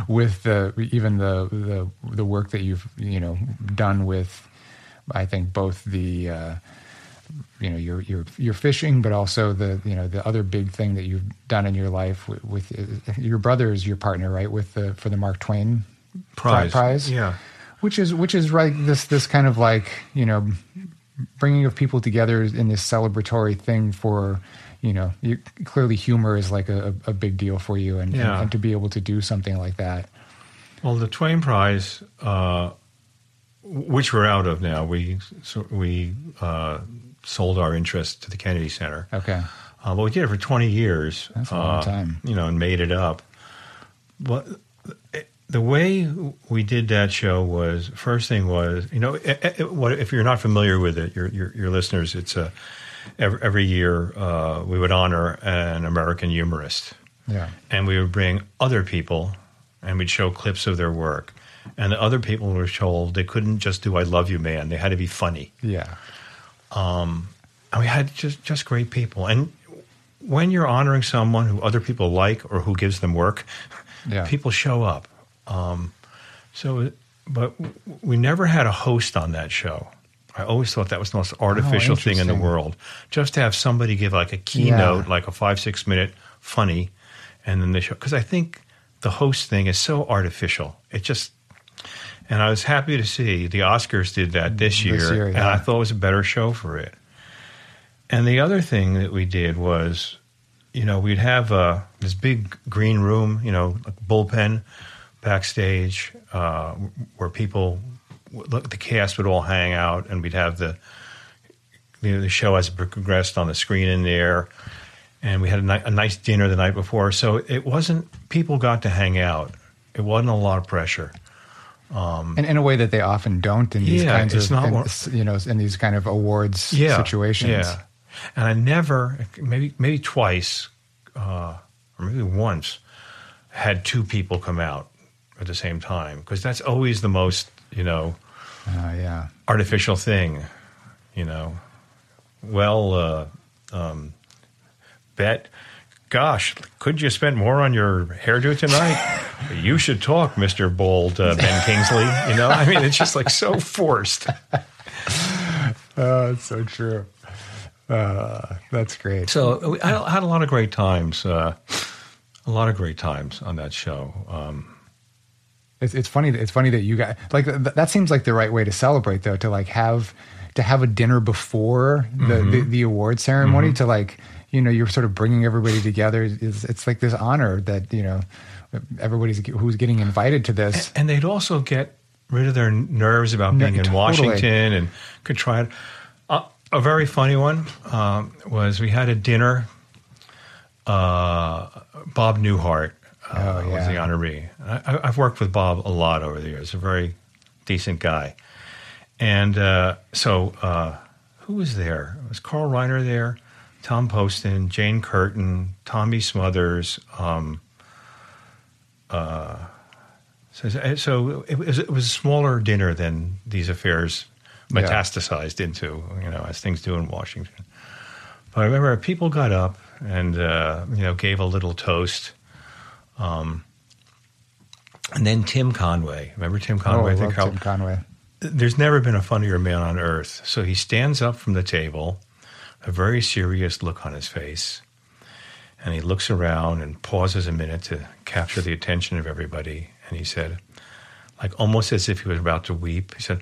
with the, even the, the the work that you've you know done with, I think both the uh, you know your your your fishing, but also the you know the other big thing that you've done in your life with, with your brother is your partner, right? With the for the Mark Twain Prize, prize, yeah, which is which is right this this kind of like you know. bringing of people together in this celebratory thing for, you know, you, clearly humor is like a, a big deal for you, and, yeah. and, and to be able to do something like that. Well, the Twain Prize uh, which we're out of now. We so we uh, sold our interest to the Kennedy Center. Okay. Uh, but we did it for twenty years. That's a long uh, time. You know, and made it up. But it, the way we did that show was, first thing was, you know, it, it, what, if you're not familiar with it, your your, your listeners, it's a, every, every year uh, we would honor an American humorist. Yeah. And we would bring other people and we'd show clips of their work. And the other people were told they couldn't just do I Love You Man. They had to be funny. Yeah. Um, and we had just, just great people. And when you're honoring someone who other people like or who gives them work, yeah. people show up. Um, so, but we never had a host on that show. I always thought that was the most artificial oh, thing in the world. Just to have somebody give like a keynote, yeah. like a five, six minute funny, and then they show. Because I think the host thing is so artificial. It just... And I was happy to see the Oscars did that this year, this year yeah. and I thought it was a better show for it. And the other thing that we did was, you know, we'd have uh, this big green room, you know, like bullpen backstage uh, where people, the cast would all hang out, and we'd have the you know, the show as it progressed on the screen in there. And we had a, ni- a nice dinner the night before. So it wasn't, people got to hang out. It wasn't a lot of pressure. Um, and in a way that they often don't in these yeah, kinds it's of, not in, one, you know, in these kind of awards yeah, situations. Yeah, and I never, maybe maybe twice, uh, or maybe once, had two people come out at the same time because that's always the most, you know, uh, yeah. artificial thing, you know. Well, uh, um, bet. Gosh, could you spend more on your hairdo tonight? You should talk, Mister Bold uh, Ben Kingsley. You know, I mean, it's just like so forced. Oh, it's so true. Uh, that's great. So I had a lot of great times, uh, a lot of great times on that show. Um, it's, it's funny. It's funny that you got like that. Seems like the right way to celebrate, though, to like have to have a dinner before the mm-hmm. the, the award ceremony mm-hmm. to like. You know, you're sort of bringing everybody together. It's, it's like this honor that, you know, everybody's who's getting invited to this. And, and they'd also get rid of their nerves about being no, in totally. Washington and could try it. Uh, a very funny one um, was we had a dinner. Uh, Bob Newhart uh, oh, yeah. was the honoree. I, I've worked with Bob a lot over the years. A very decent guy. And uh, so uh, who was there? Was Carl Reiner there? Tom Poston, Jane Curtin, Tommy Smothers. Um, uh, so so it, was, it was a smaller dinner than these affairs metastasized yeah. into, you know, as things do in Washington. But I remember people got up and, uh, you know, gave a little toast. Um, and then Tim Conway. Remember Tim Conway? Oh, I, I love Carl, Tim Conway. There's never been a funnier man on earth. So he stands up from the table, a very serious look on his face. And he looks around and pauses a minute to capture the attention of everybody. And he said, like almost as if he was about to weep, he said,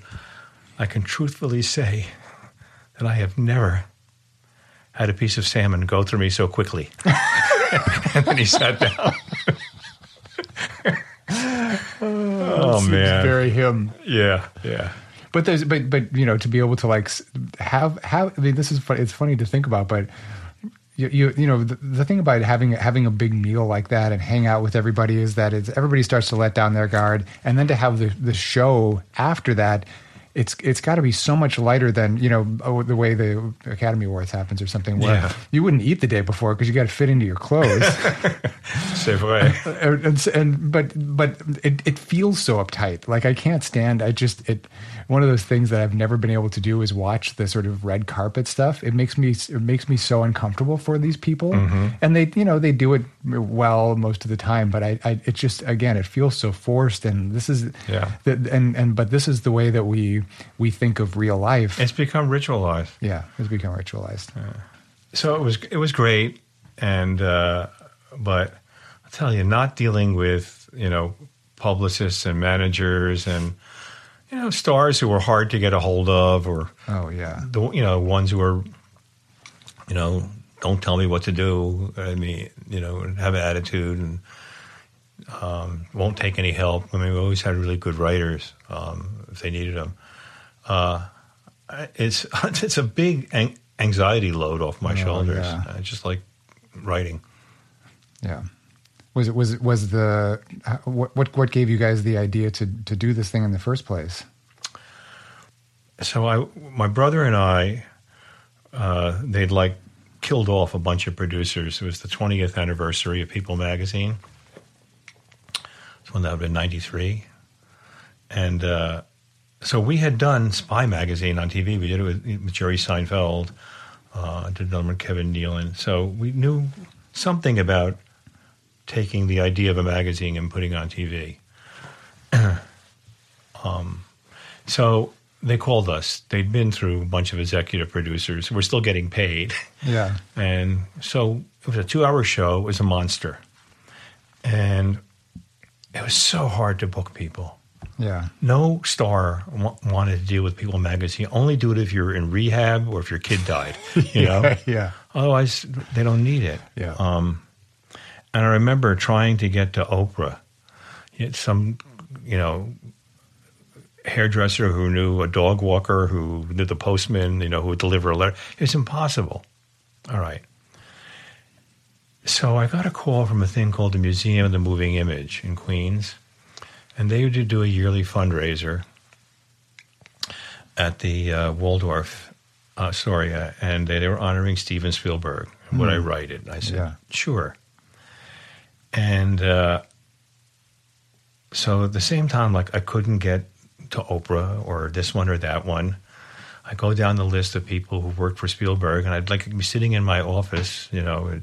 I can truthfully say that I have never had a piece of salmon go through me so quickly. And then he sat down. Oh, oh man. Very him. Yeah, yeah. But there's, but but you know, to be able to like have have. I mean, this is funny. It's funny to think about, but you you, you know, the, the thing about having having a big meal like that and hang out with everybody is that it's everybody starts to let down their guard, and then to have the, the show after that, it's it's got to be so much lighter than you know oh, the way the Academy Awards happens or something where yeah. you wouldn't eat the day before because you got to fit into your clothes. Safe way. And, and, and but but it it feels so uptight. Like I can't stand. I just it. One of those things that I've never been able to do is watch the sort of red carpet stuff. It makes me it makes me so uncomfortable for these people, mm-hmm. and they you know they do it well most of the time. But I, I it just again it feels so forced, and this is yeah. the, and and but this is the way that we we think of real life. It's become ritualized. Yeah, it's become ritualized. Yeah. So it was it was great, and uh, but I'll tell you, not dealing with you know publicists and managers and. You know, stars who were hard to get a hold of or, oh, yeah. the, you know, ones who are, you know, don't tell me what to do. I mean, you know, have an attitude and um, won't take any help. I mean, we always had really good writers um, if they needed them. uh, it's it's a big ang- anxiety load off my oh, shoulders. Yeah. I just like writing. Yeah. Was it was it, was the what what what gave you guys the idea to to do this thing in the first place? So I, my brother and I, uh, they'd like killed off a bunch of producers. It was the twentieth anniversary of People Magazine. It's when that would have been ninety-three, and uh, so we had done Spy Magazine on T V. We did it with, with Jerry Seinfeld. Uh, did another one with Kevin Nealon. So we knew something about taking the idea of a magazine and putting it on T V. um, so they called us. They'd been through a bunch of executive producers. We're still getting paid. Yeah. And so it was a two-hour show. It was a monster. And it was so hard to book people. Yeah. No star w- wanted to deal with People Magazine. Only do it if you're in rehab or if your kid died, you yeah, know? Yeah. Otherwise, they don't need it. Yeah. Um, and I remember trying to get to Oprah. Some, you know, hairdresser who knew a dog walker, who knew the postman, you know, who would deliver a letter. It's impossible. All right. So I got a call from a thing called the Museum of the Moving Image in Queens. And they would do a yearly fundraiser at the uh, Waldorf Astoria. And they, they were honoring Steven Spielberg. And mm. would I write it? And I said, yeah. Sure. And uh, so at the same time, like I couldn't get to Oprah or this one or that one. I go down the list of people who worked for Spielberg, and I'd like be sitting in my office, you know, it,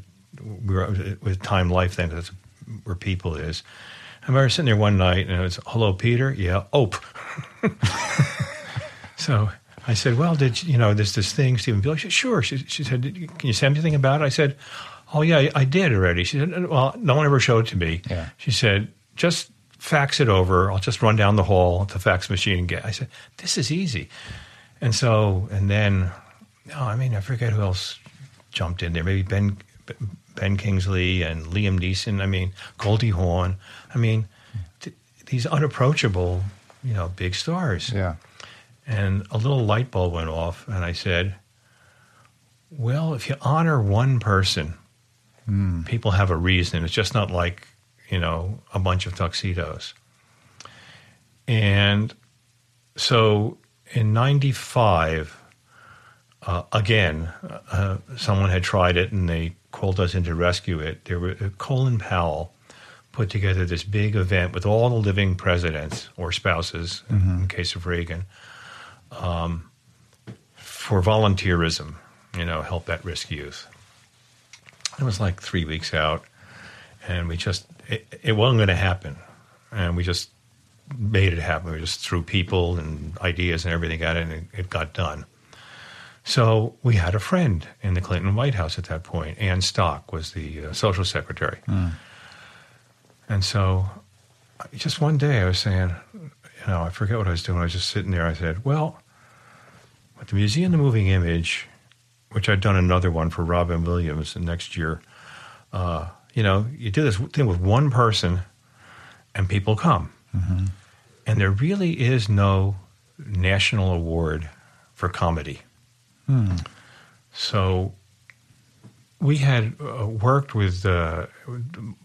we were with Time Life then, because that's where People is. I remember sitting there one night, and it was, hello, Peter? Yeah, Ope. So I said, well, did you, you know, there's this thing, Steven Spielberg? She, sure. She, she said, did, can you say anything about it? I said, oh, yeah, I did already. She said, well, no one ever showed it to me. Yeah. She said, just fax it over. I'll just run down the hall to the fax machine and get it. I said, this is easy. And so, and then, oh, I mean, I forget who else jumped in there. Maybe Ben Ben Kingsley and Liam Neeson. I mean, Goldie Hawn. I mean, th- these unapproachable, you know, big stars. Yeah. And a little light bulb went off, and I said, well, if you honor one person, Mm. people have a reason. It's just not like, you know, a bunch of tuxedos. And so in ninety-five, uh, again, uh, someone had tried it and they called us in to rescue it. There were, uh, Colin Powell put together this big event with all the living presidents or spouses, mm-hmm. in, in case of Reagan, um, for volunteerism, you know, help at-risk youth. It was like three weeks out, and we just, it, it wasn't going to happen. And we just made it happen. We just threw people and ideas and everything at it, and it, it got done. So we had a friend in the Clinton White House at that point. Ann Stock was the uh, social secretary. Mm. And so just one day I was saying, you know, I forget what I was doing. I was just sitting there. I said, well, with the Museum of the Moving Image, which I'd done another one for Robin Williams the next year. Uh, you know, you do this thing with one person and people come. Mm-hmm. And there really is no national award for comedy. Hmm. So we had uh, worked with, uh,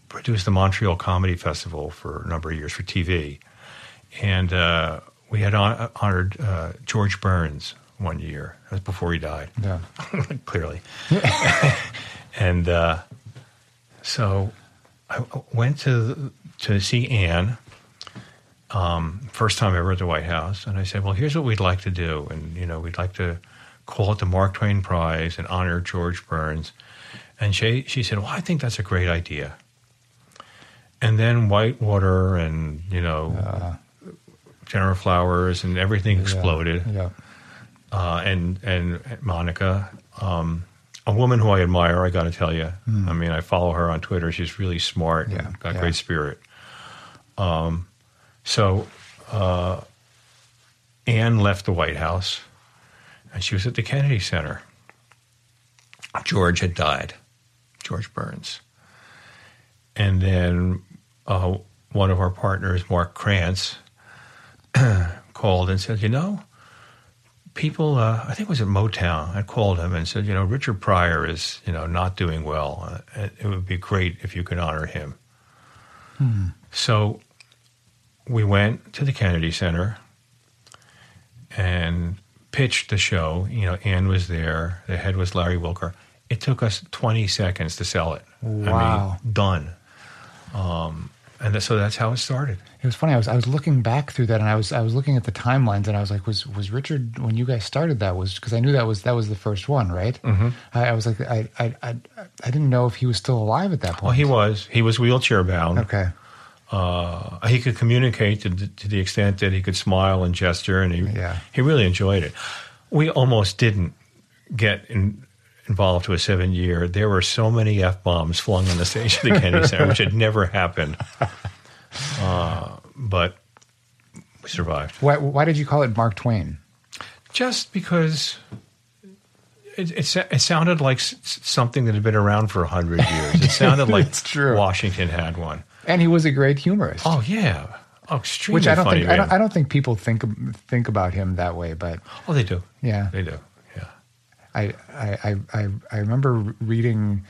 produced the Montreal Comedy Festival for a number of years for T V. And uh, we had on- honored uh, George Burns one year. That was before he died. Yeah. Clearly. And uh, so I went to to see Anne, um, first time ever at the White House, and I said, well, here's what we'd like to do. And, you know, we'd like to call it the Mark Twain Prize and honor George Burns. And she, she said, well, I think that's a great idea. And then Whitewater and, you know, uh, General Flowers and everything exploded. Yeah, yeah. Uh, and and Monica, um, a woman who I admire, I got to tell you. Mm. I mean, I follow her on Twitter. She's really smart yeah, and got yeah. great spirit. Um, so uh, Anne left the White House, and she was at the Kennedy Center. George had died, George Burns. And then uh, one of our partners, Mark Krantz, called and said, you know, people, uh, I think it was at Motown, I called him and said, you know, Richard Pryor is, you know, not doing well. Uh, it would be great if you could honor him. Hmm. So we went to the Kennedy Center and pitched the show. You know, Ann was there. The head was Larry Wilker. It took us twenty seconds to sell it. Wow. I mean, done. Um, and th- so that's how it started. It was funny. I was I was looking back through that, and I was I was looking at the timelines, and I was like, was was Richard when you guys started that was because I knew that was that was the first one, right? Mm-hmm. I, I was like, I, I I I didn't know if he was still alive at that point. Well, he was. He was wheelchair bound. Okay. Uh, he could communicate to, to the extent that he could smile and gesture, and he yeah. he really enjoyed it. We almost didn't get in. involved to a seven-year, there were so many F-bombs flung on the stage of the Kennedy Center, which had never happened. Uh, but we survived. Why, why did you call it Mark Twain? Just because it, it, it sounded like something that had been around for one hundred years. It sounded like Washington had one. And he was a great humorist. Oh, yeah. Oh, extremely Which I don't funny think, I don't, I don't think people think think about him that way. But oh, they do. Yeah. They do. I, I I I remember reading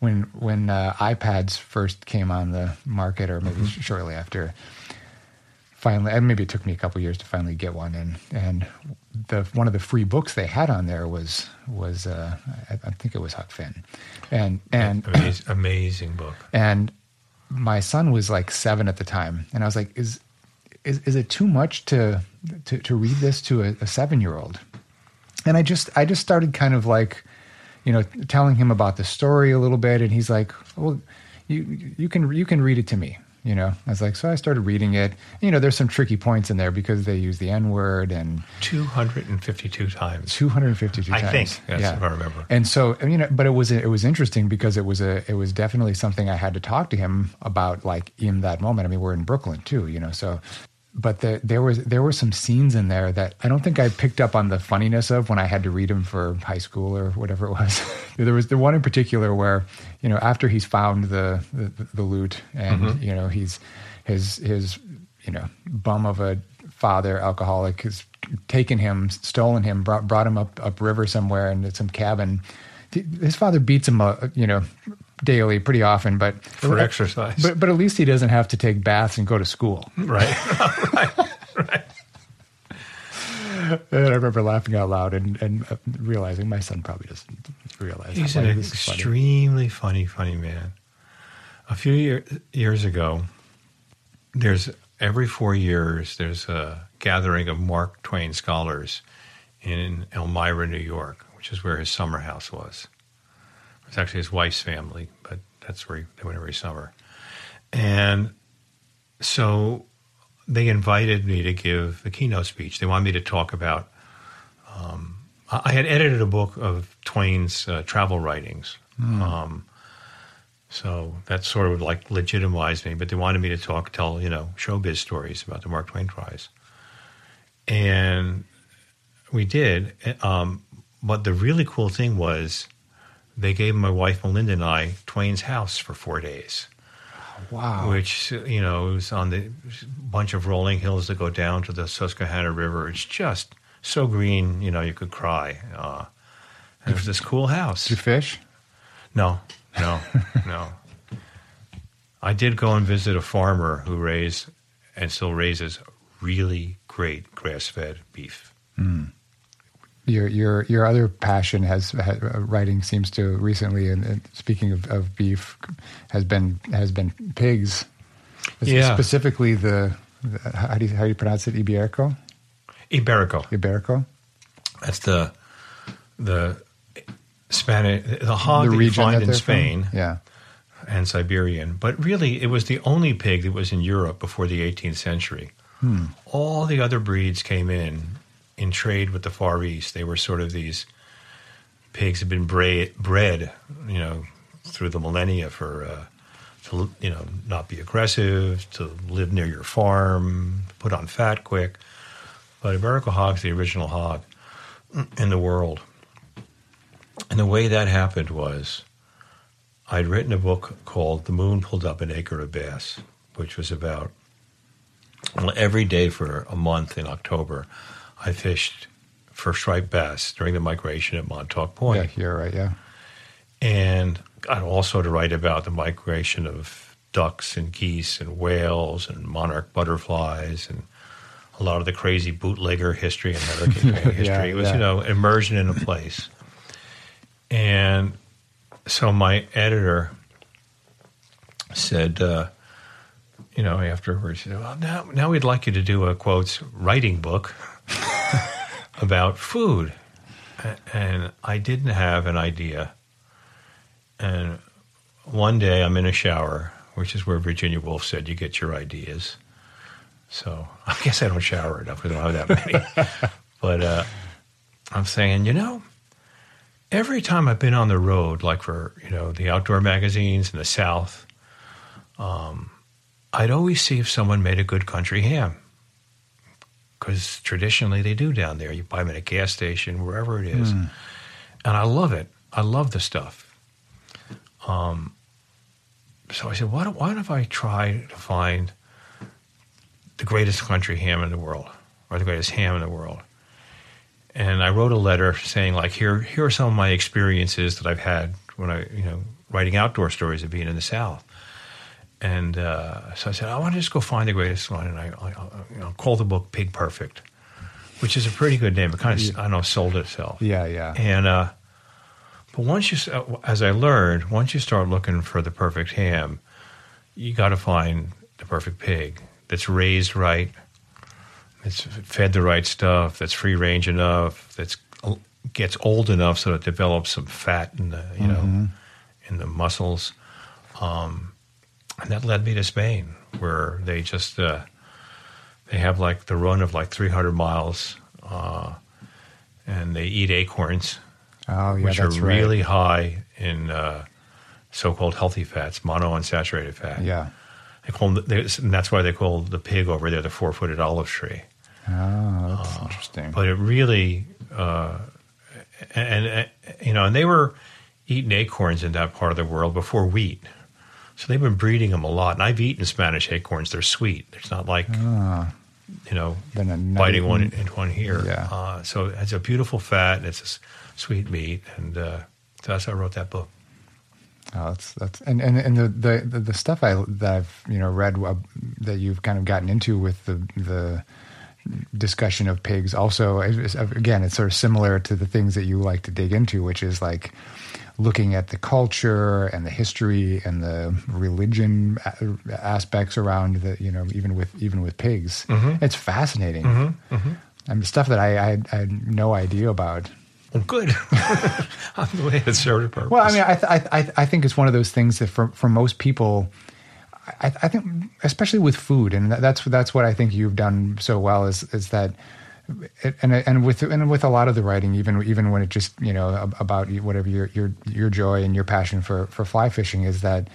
when when uh, iPads first came on the market, or maybe mm-hmm. shortly after. Finally, and maybe it took me a couple years to finally get one. And and the one of the free books they had on there was was uh, I, I think it was Huck Finn, and and amazing, amazing book. And my son was like seven at the time, and I was like, is is is it too much to to, to read this to a, a seven-year-old? And I just I just started kind of like, you know, telling him about the story a little bit, and he's like, "Well, you you can you can read it to me," you know. I was like, so I started reading it. And, you know, there's some tricky points in there because they use the N-word and two hundred fifty-two times. two hundred fifty-two times. I think that's yeah. if I remember. And so, you know, but it was it was interesting because it was a it was definitely something I had to talk to him about, like in that moment. I mean, we're in Brooklyn too, you know, so. But the, there was there were some scenes in there that I don't think I picked up on the funniness of when I had to read them for high school or whatever it was. There was the one in particular where, you know, after he's found the the, the loot and mm-hmm. you know he's his his you know bum of a father, alcoholic, has taken him, stolen him, brought brought him up upriver somewhere into some cabin. His father beats him, uh, you know. Daily, pretty often, but for exercise. But but at least he doesn't have to take baths and go to school, right? right, right. And I remember laughing out loud and and realizing my son probably doesn't realize. He's an like, extremely funny. funny, funny man. A few year, years ago, there's every four years there's a gathering of Mark Twain scholars in Elmira, New York, which is where his summer house was. It's actually his wife's family, but that's where he, they went every summer. And so they invited me to give a keynote speech. They wanted me to talk about um, – I had edited a book of Twain's uh, travel writings. Mm. Um, so that sort of like legitimized me, but they wanted me to talk, tell, you know, showbiz stories about the Mark Twain Prize. And we did. Um, but the really cool thing was – they gave my wife Melinda and I Twain's house for four days. Wow! Which, you know, it was on the bunch of rolling hills that go down to the Susquehanna River. It's just so green, you know, you could cry. Uh, and it was this cool house. Did you fish? No, no, no. I did go and visit a farmer who raised and still raises really great grass-fed beef. Mm. Your your your other passion has, has writing seems to recently, and, and speaking of, of beef, has been has been pigs, yeah. Specifically the, the how do you how do you pronounce it? Iberico, Iberico, Iberico. That's the the Spanish the hog the that you find that in Spain, from? Yeah, and Siberian. But really, it was the only pig that was in Europe before the eighteenth century. Hmm. All the other breeds came in. In trade with the Far East, they were sort of these pigs had been bra- bred, you know, through the millennia for uh, to you know not be aggressive, to live near your farm, put on fat quick. But Iberico hog's the original hog in the world, and the way that happened was, I'd written a book called "The Moon Pulled Up an Acre of Bass," which was about well, every day for a month in October. I fished first striped bass during the migration at Montauk Point. Yeah, you're right, yeah. And I'd also to write about the migration of ducks and geese and whales and monarch butterflies and a lot of the crazy bootlegger history and American history. Yeah, it was, yeah. you know, immersion in a place. And so my editor said, uh, you know, afterwards, he said, well, now, now we'd like you to do a, quotes, writing book about food. And I didn't have an idea. And one day I'm in a shower, which is where Virginia Woolf said you get your ideas. So I guess I don't shower enough. I don't have that many. But uh, I'm saying, you know, every time I've been on the road, like for, you know, the outdoor magazines in the South, um, I'd always see if someone made a good country ham. Because traditionally they do down there. You buy them at a gas station, wherever it is. Mm. And I love it. I love the stuff. Um, so I said, why don't, why don't I try to find the greatest country ham in the world, or the greatest ham in the world? And I wrote a letter saying, like, here here are some of my experiences that I've had when I, you know, writing outdoor stories of being in the South. And uh, so I said, I want to just go find the greatest one, and I, I you know, call the book Pig Perfect, which is a pretty good name. It kind of, I don't know, sold itself. Yeah, yeah. And uh, but once you, as I learned, once you start looking for the perfect ham, you got to find the perfect pig that's raised right, that's fed the right stuff, that's free range enough, that's gets old enough so it develops some fat in the, you mm-hmm. know, in the muscles. Um, and that led me to Spain, where they just uh, they have like the run of like three hundred miles, uh, and they eat acorns. Oh, yeah, which that's are really right. high in uh, so-called healthy fats, monounsaturated fat. Yeah, they call them, they, and that's why they call the pig over there the four-footed olive tree. Oh, that's uh, interesting. But it really, uh, and, and you know, and they were eating acorns in that part of the world before wheat, so they've been breeding them a lot. And I've eaten Spanish acorns; they're sweet. It's not like oh, you know biting one into one here. Yeah. Uh, so it's a beautiful fat, and it's just sweet meat, and uh, so that's how I wrote that book. Oh, that's that's and and, and the, the the stuff I that I've you know read uh, that you've kind of gotten into with the the discussion of pigs. Also, is, again, it's sort of similar to the things that you like to dig into, which is like looking at the culture and the history and the religion aspects around the you know even with even with pigs. Mm-hmm. It's fascinating. Mm-hmm. Mm-hmm. I mean, stuff that I, I I had no idea about. Well, good. I'm glad it served a purpose. Well, I mean, I, th- I, th- I think it's one of those things that for for most people, I, I think, especially with food, and that's that's what I think you've done so well is is that, and and with and with a lot of the writing, even even when it just you know about whatever your your your joy and your passion for, for fly fishing is that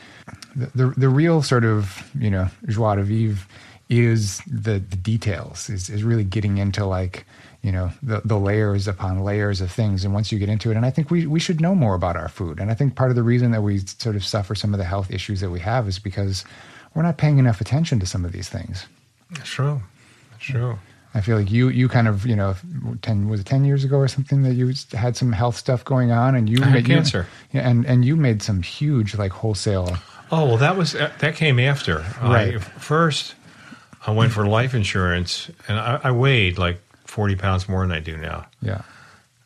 the, the the real sort of you know joie de vivre is the, the details is is really getting into like. You know, the, the layers upon layers of things. And once you get into it, and I think we, we should know more about our food. And I think part of the reason that we sort of suffer some of the health issues that we have is because we're not paying enough attention to some of these things. That's true. That's true. I feel like you, you kind of, you know, ten was it ten years ago or something that you had some health stuff going on and you I had made, cancer. Yeah, and, and you made some huge like wholesale. Oh, well, that was, that came after. Right. I, first, I went for life insurance and I, I weighed like, forty pounds more than I do now. Yeah.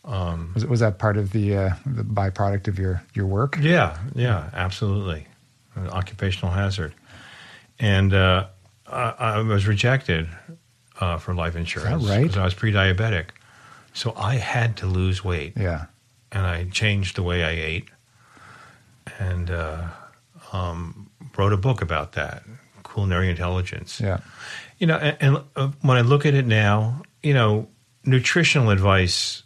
Um, was, was that part of the, uh, the byproduct of your, your work? Yeah, yeah, absolutely. An occupational hazard. And uh, I, I was rejected uh, for life insurance. Is that right? Because I was pre-diabetic. So I had to lose weight. Yeah. And I changed the way I ate and uh, um, wrote a book about that, Culinary Intelligence. Yeah. You know, and, and uh, when I look at it now, you know, nutritional advice,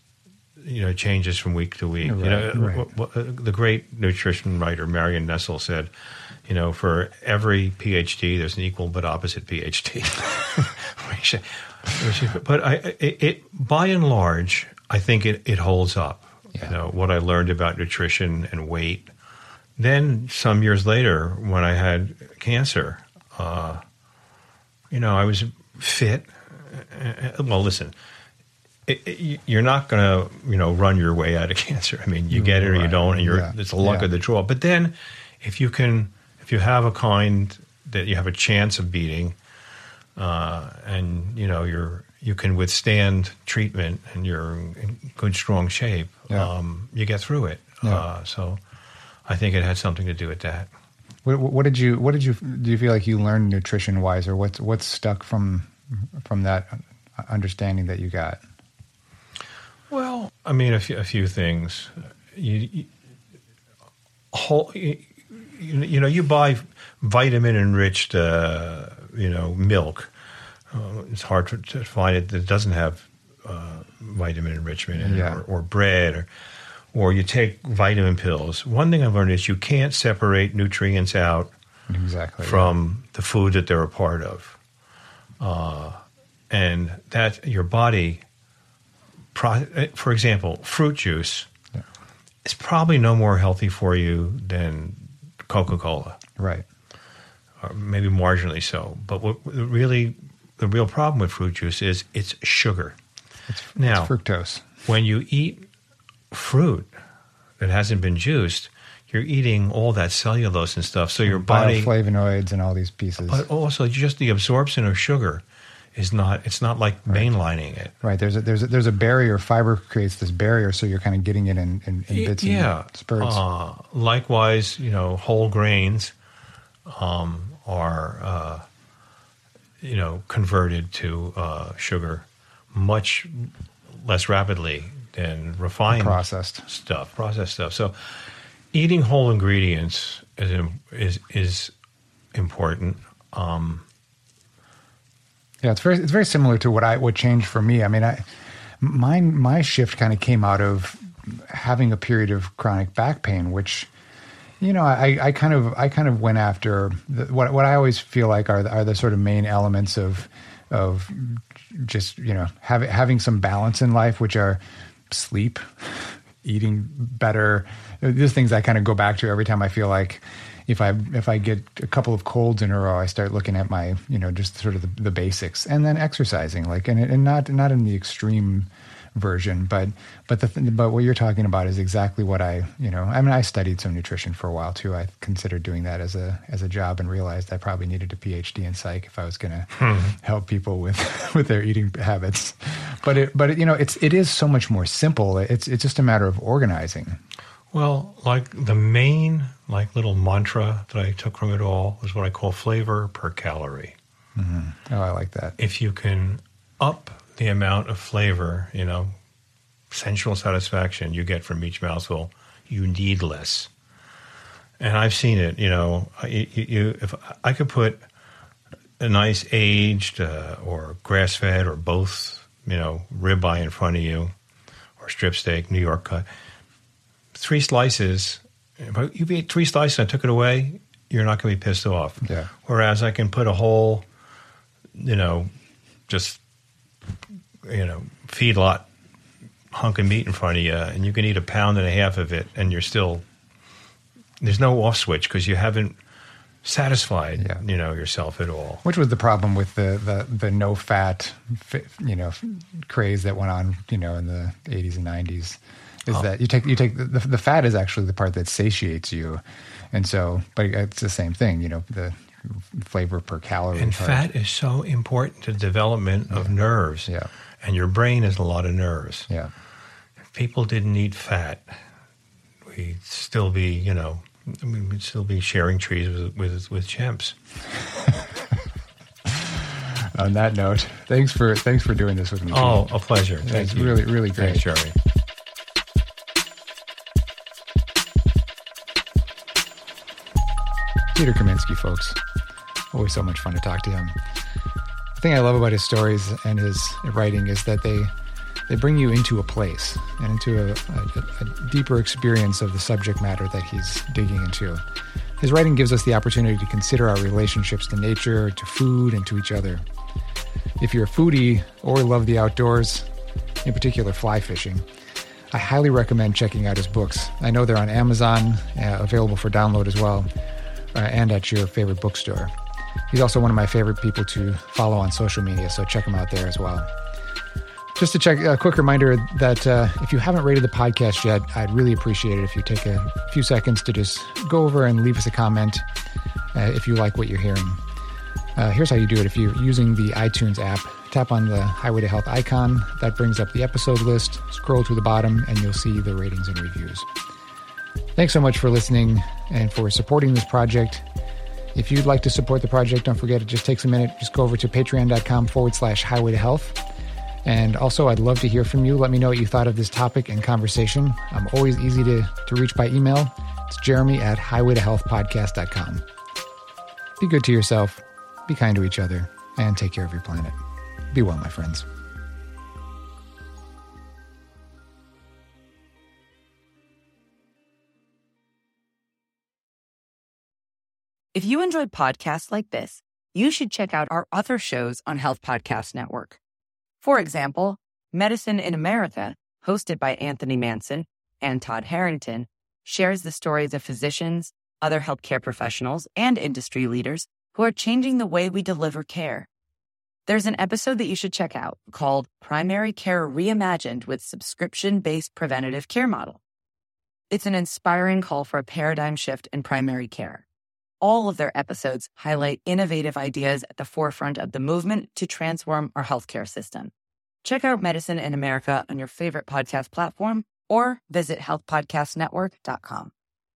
you know, changes from week to week. Right, you know, right. w- w- the great nutrition writer Marian Nessel said, you know, for every PhD, there's an equal but opposite PhD. But I, it, it, by and large, I think it, it holds up. Yeah. You know, what I learned about nutrition and weight. Then some years later, when I had cancer, uh, you know, I was fit. Well, listen, It, it, you're not going to, you know, run your way out of cancer. I mean, you get it or right. you don't, and you're yeah. it's a luck yeah. of the draw. But then, if you can, if you have a kind that you have a chance of beating, uh, and you know you're you can withstand treatment and you're in good, strong shape, yeah. um, you get through it. Yeah. Uh, so, I think it had something to do with that. What, what did you? What did you? Do you feel like you learned nutrition wise, or what's what's stuck from from that understanding that you got? Well, I mean, a few, a few things. You, you, whole, you, you know, you buy vitamin-enriched, uh, you know, milk. Uh, it's hard to, to find it that doesn't have uh, vitamin enrichment in yeah. it, or, or bread, or, or you take vitamin pills. One thing I've learned is you can't separate nutrients out exactly from yeah. the food that they're a part of, uh, and that your body. For example, fruit juice yeah. is probably no more healthy for you than Coca-Cola. Right. Or maybe marginally so. But what really, the real problem with fruit juice is it's sugar. It's, now, it's fructose. When you eat fruit that hasn't been juiced, you're eating all that cellulose and stuff. So and your body. Bioflavonoids and all these pieces. But also just the absorption of sugar. Is not it's not like mainlining right. it right? There's a, there's a, there's a barrier. Fiber creates this barrier, so you're kind of getting it in, in, in bits yeah. and spurts. Uh, likewise, you know, whole grains um, are uh, you know converted to uh, sugar much less rapidly than refined processed stuff. Processed stuff. So eating whole ingredients is is is important. Um, Yeah, it's very it's very similar to what I what changed for me. I mean, I my my shift kind of came out of having a period of chronic back pain, which you know I, I kind of I kind of went after the, what what I always feel like are the, are the sort of main elements of of just you know having having some balance in life, which are sleep, eating better. These things I kind of go back to every time I feel like. If I if I get a couple of colds in a row, I start looking at my you know just sort of the, the basics, and then exercising like and and not not in the extreme version, but but the but what you're talking about is exactly what I you know I mean I studied some nutrition for a while too. I considered doing that as a as a job and realized I probably needed a P H D in psych if I was going to hmm. help people with with their eating habits. But it but it, you know it's it is so much more simple. It's it's just a matter of organizing. Well, like the main, like little mantra that I took from it all was what I call flavor per calorie. Mm-hmm. Oh, I like that. If you can up the amount of flavor, you know, sensual satisfaction you get from each mouthful, you need less. And I've seen it, you know, you, you, if I could put a nice aged uh, or grass-fed or both, you know, ribeye in front of you or strip steak, New York cut. Three slices, if you ate three slices and I took it away, you're not going to be pissed off. Yeah. Whereas I can put a whole, you know, just, you know, feedlot hunk of meat in front of you, and you can eat a pound and a half of it, and you're still, there's no off switch because you haven't satisfied, yeah. you know, yourself at all. Which was the problem with the, the, the no fat, you know, craze that went on, you know, in the eighties and nineties. Is oh. that you take you take the, the fat is actually the part that satiates you, and so but it's the same thing, you know, the flavor per calorie. And part. Fat is so important to development of yeah. nerves. Yeah, and your brain has a lot of nerves. Yeah, if people didn't eat fat, we'd still be you know we'd still be sharing trees with with, with chimps. On that note, thanks for thanks for doing this with me. Oh, a pleasure. Thank it's you. Really really great. Thanks, Jeremy. Peter Kaminsky, folks. Always so much fun to talk to him. The thing I love about his stories and his writing is that they they bring you into a place and into a, a, a deeper experience of the subject matter that he's digging into. His writing gives us the opportunity to consider our relationships to nature, to food, and to each other. If you're a foodie or love the outdoors, in particular fly fishing, I highly recommend checking out his books. I know they're on Amazon, uh, available for download as well. Uh, and at your favorite bookstore. He's also one of my favorite people to follow on social media, so check him out there as well. Just to check, a quick reminder that uh, if you haven't rated the podcast yet, I'd really appreciate it if you take a few seconds to just go over and leave us a comment uh, if you like what you're hearing. Uh, here's how you do it. If you're using the iTunes app, tap on the Highway to Health icon. That brings up the episode list. Scroll to the bottom, and you'll see the ratings and reviews. Thanks so much for listening and for supporting this project. If you'd like to support the project, don't forget, it just takes a minute. Just go over to patreon.com forward slash highway to health. And also, I'd love to hear from you. Let me know what you thought of this topic and conversation. I'm always easy to, to reach by email. It's Jeremy at highway to health podcast dot com. Be good to yourself, be kind to each other, and take care of your planet. Be well, my friends. If you enjoyed podcasts like this, you should check out our other shows on Health Podcast Network. For example, Medicine in America, hosted by Anthony Manson and Todd Harrington, shares the stories of physicians, other healthcare professionals, and industry leaders who are changing the way we deliver care. There's an episode that you should check out called Primary Care Reimagined with Subscription-Based Preventative Care Model. It's an inspiring call for a paradigm shift in primary care. All of their episodes highlight innovative ideas at the forefront of the movement to transform our healthcare system. Check out Medicine in America on your favorite podcast platform or visit health podcast network dot com.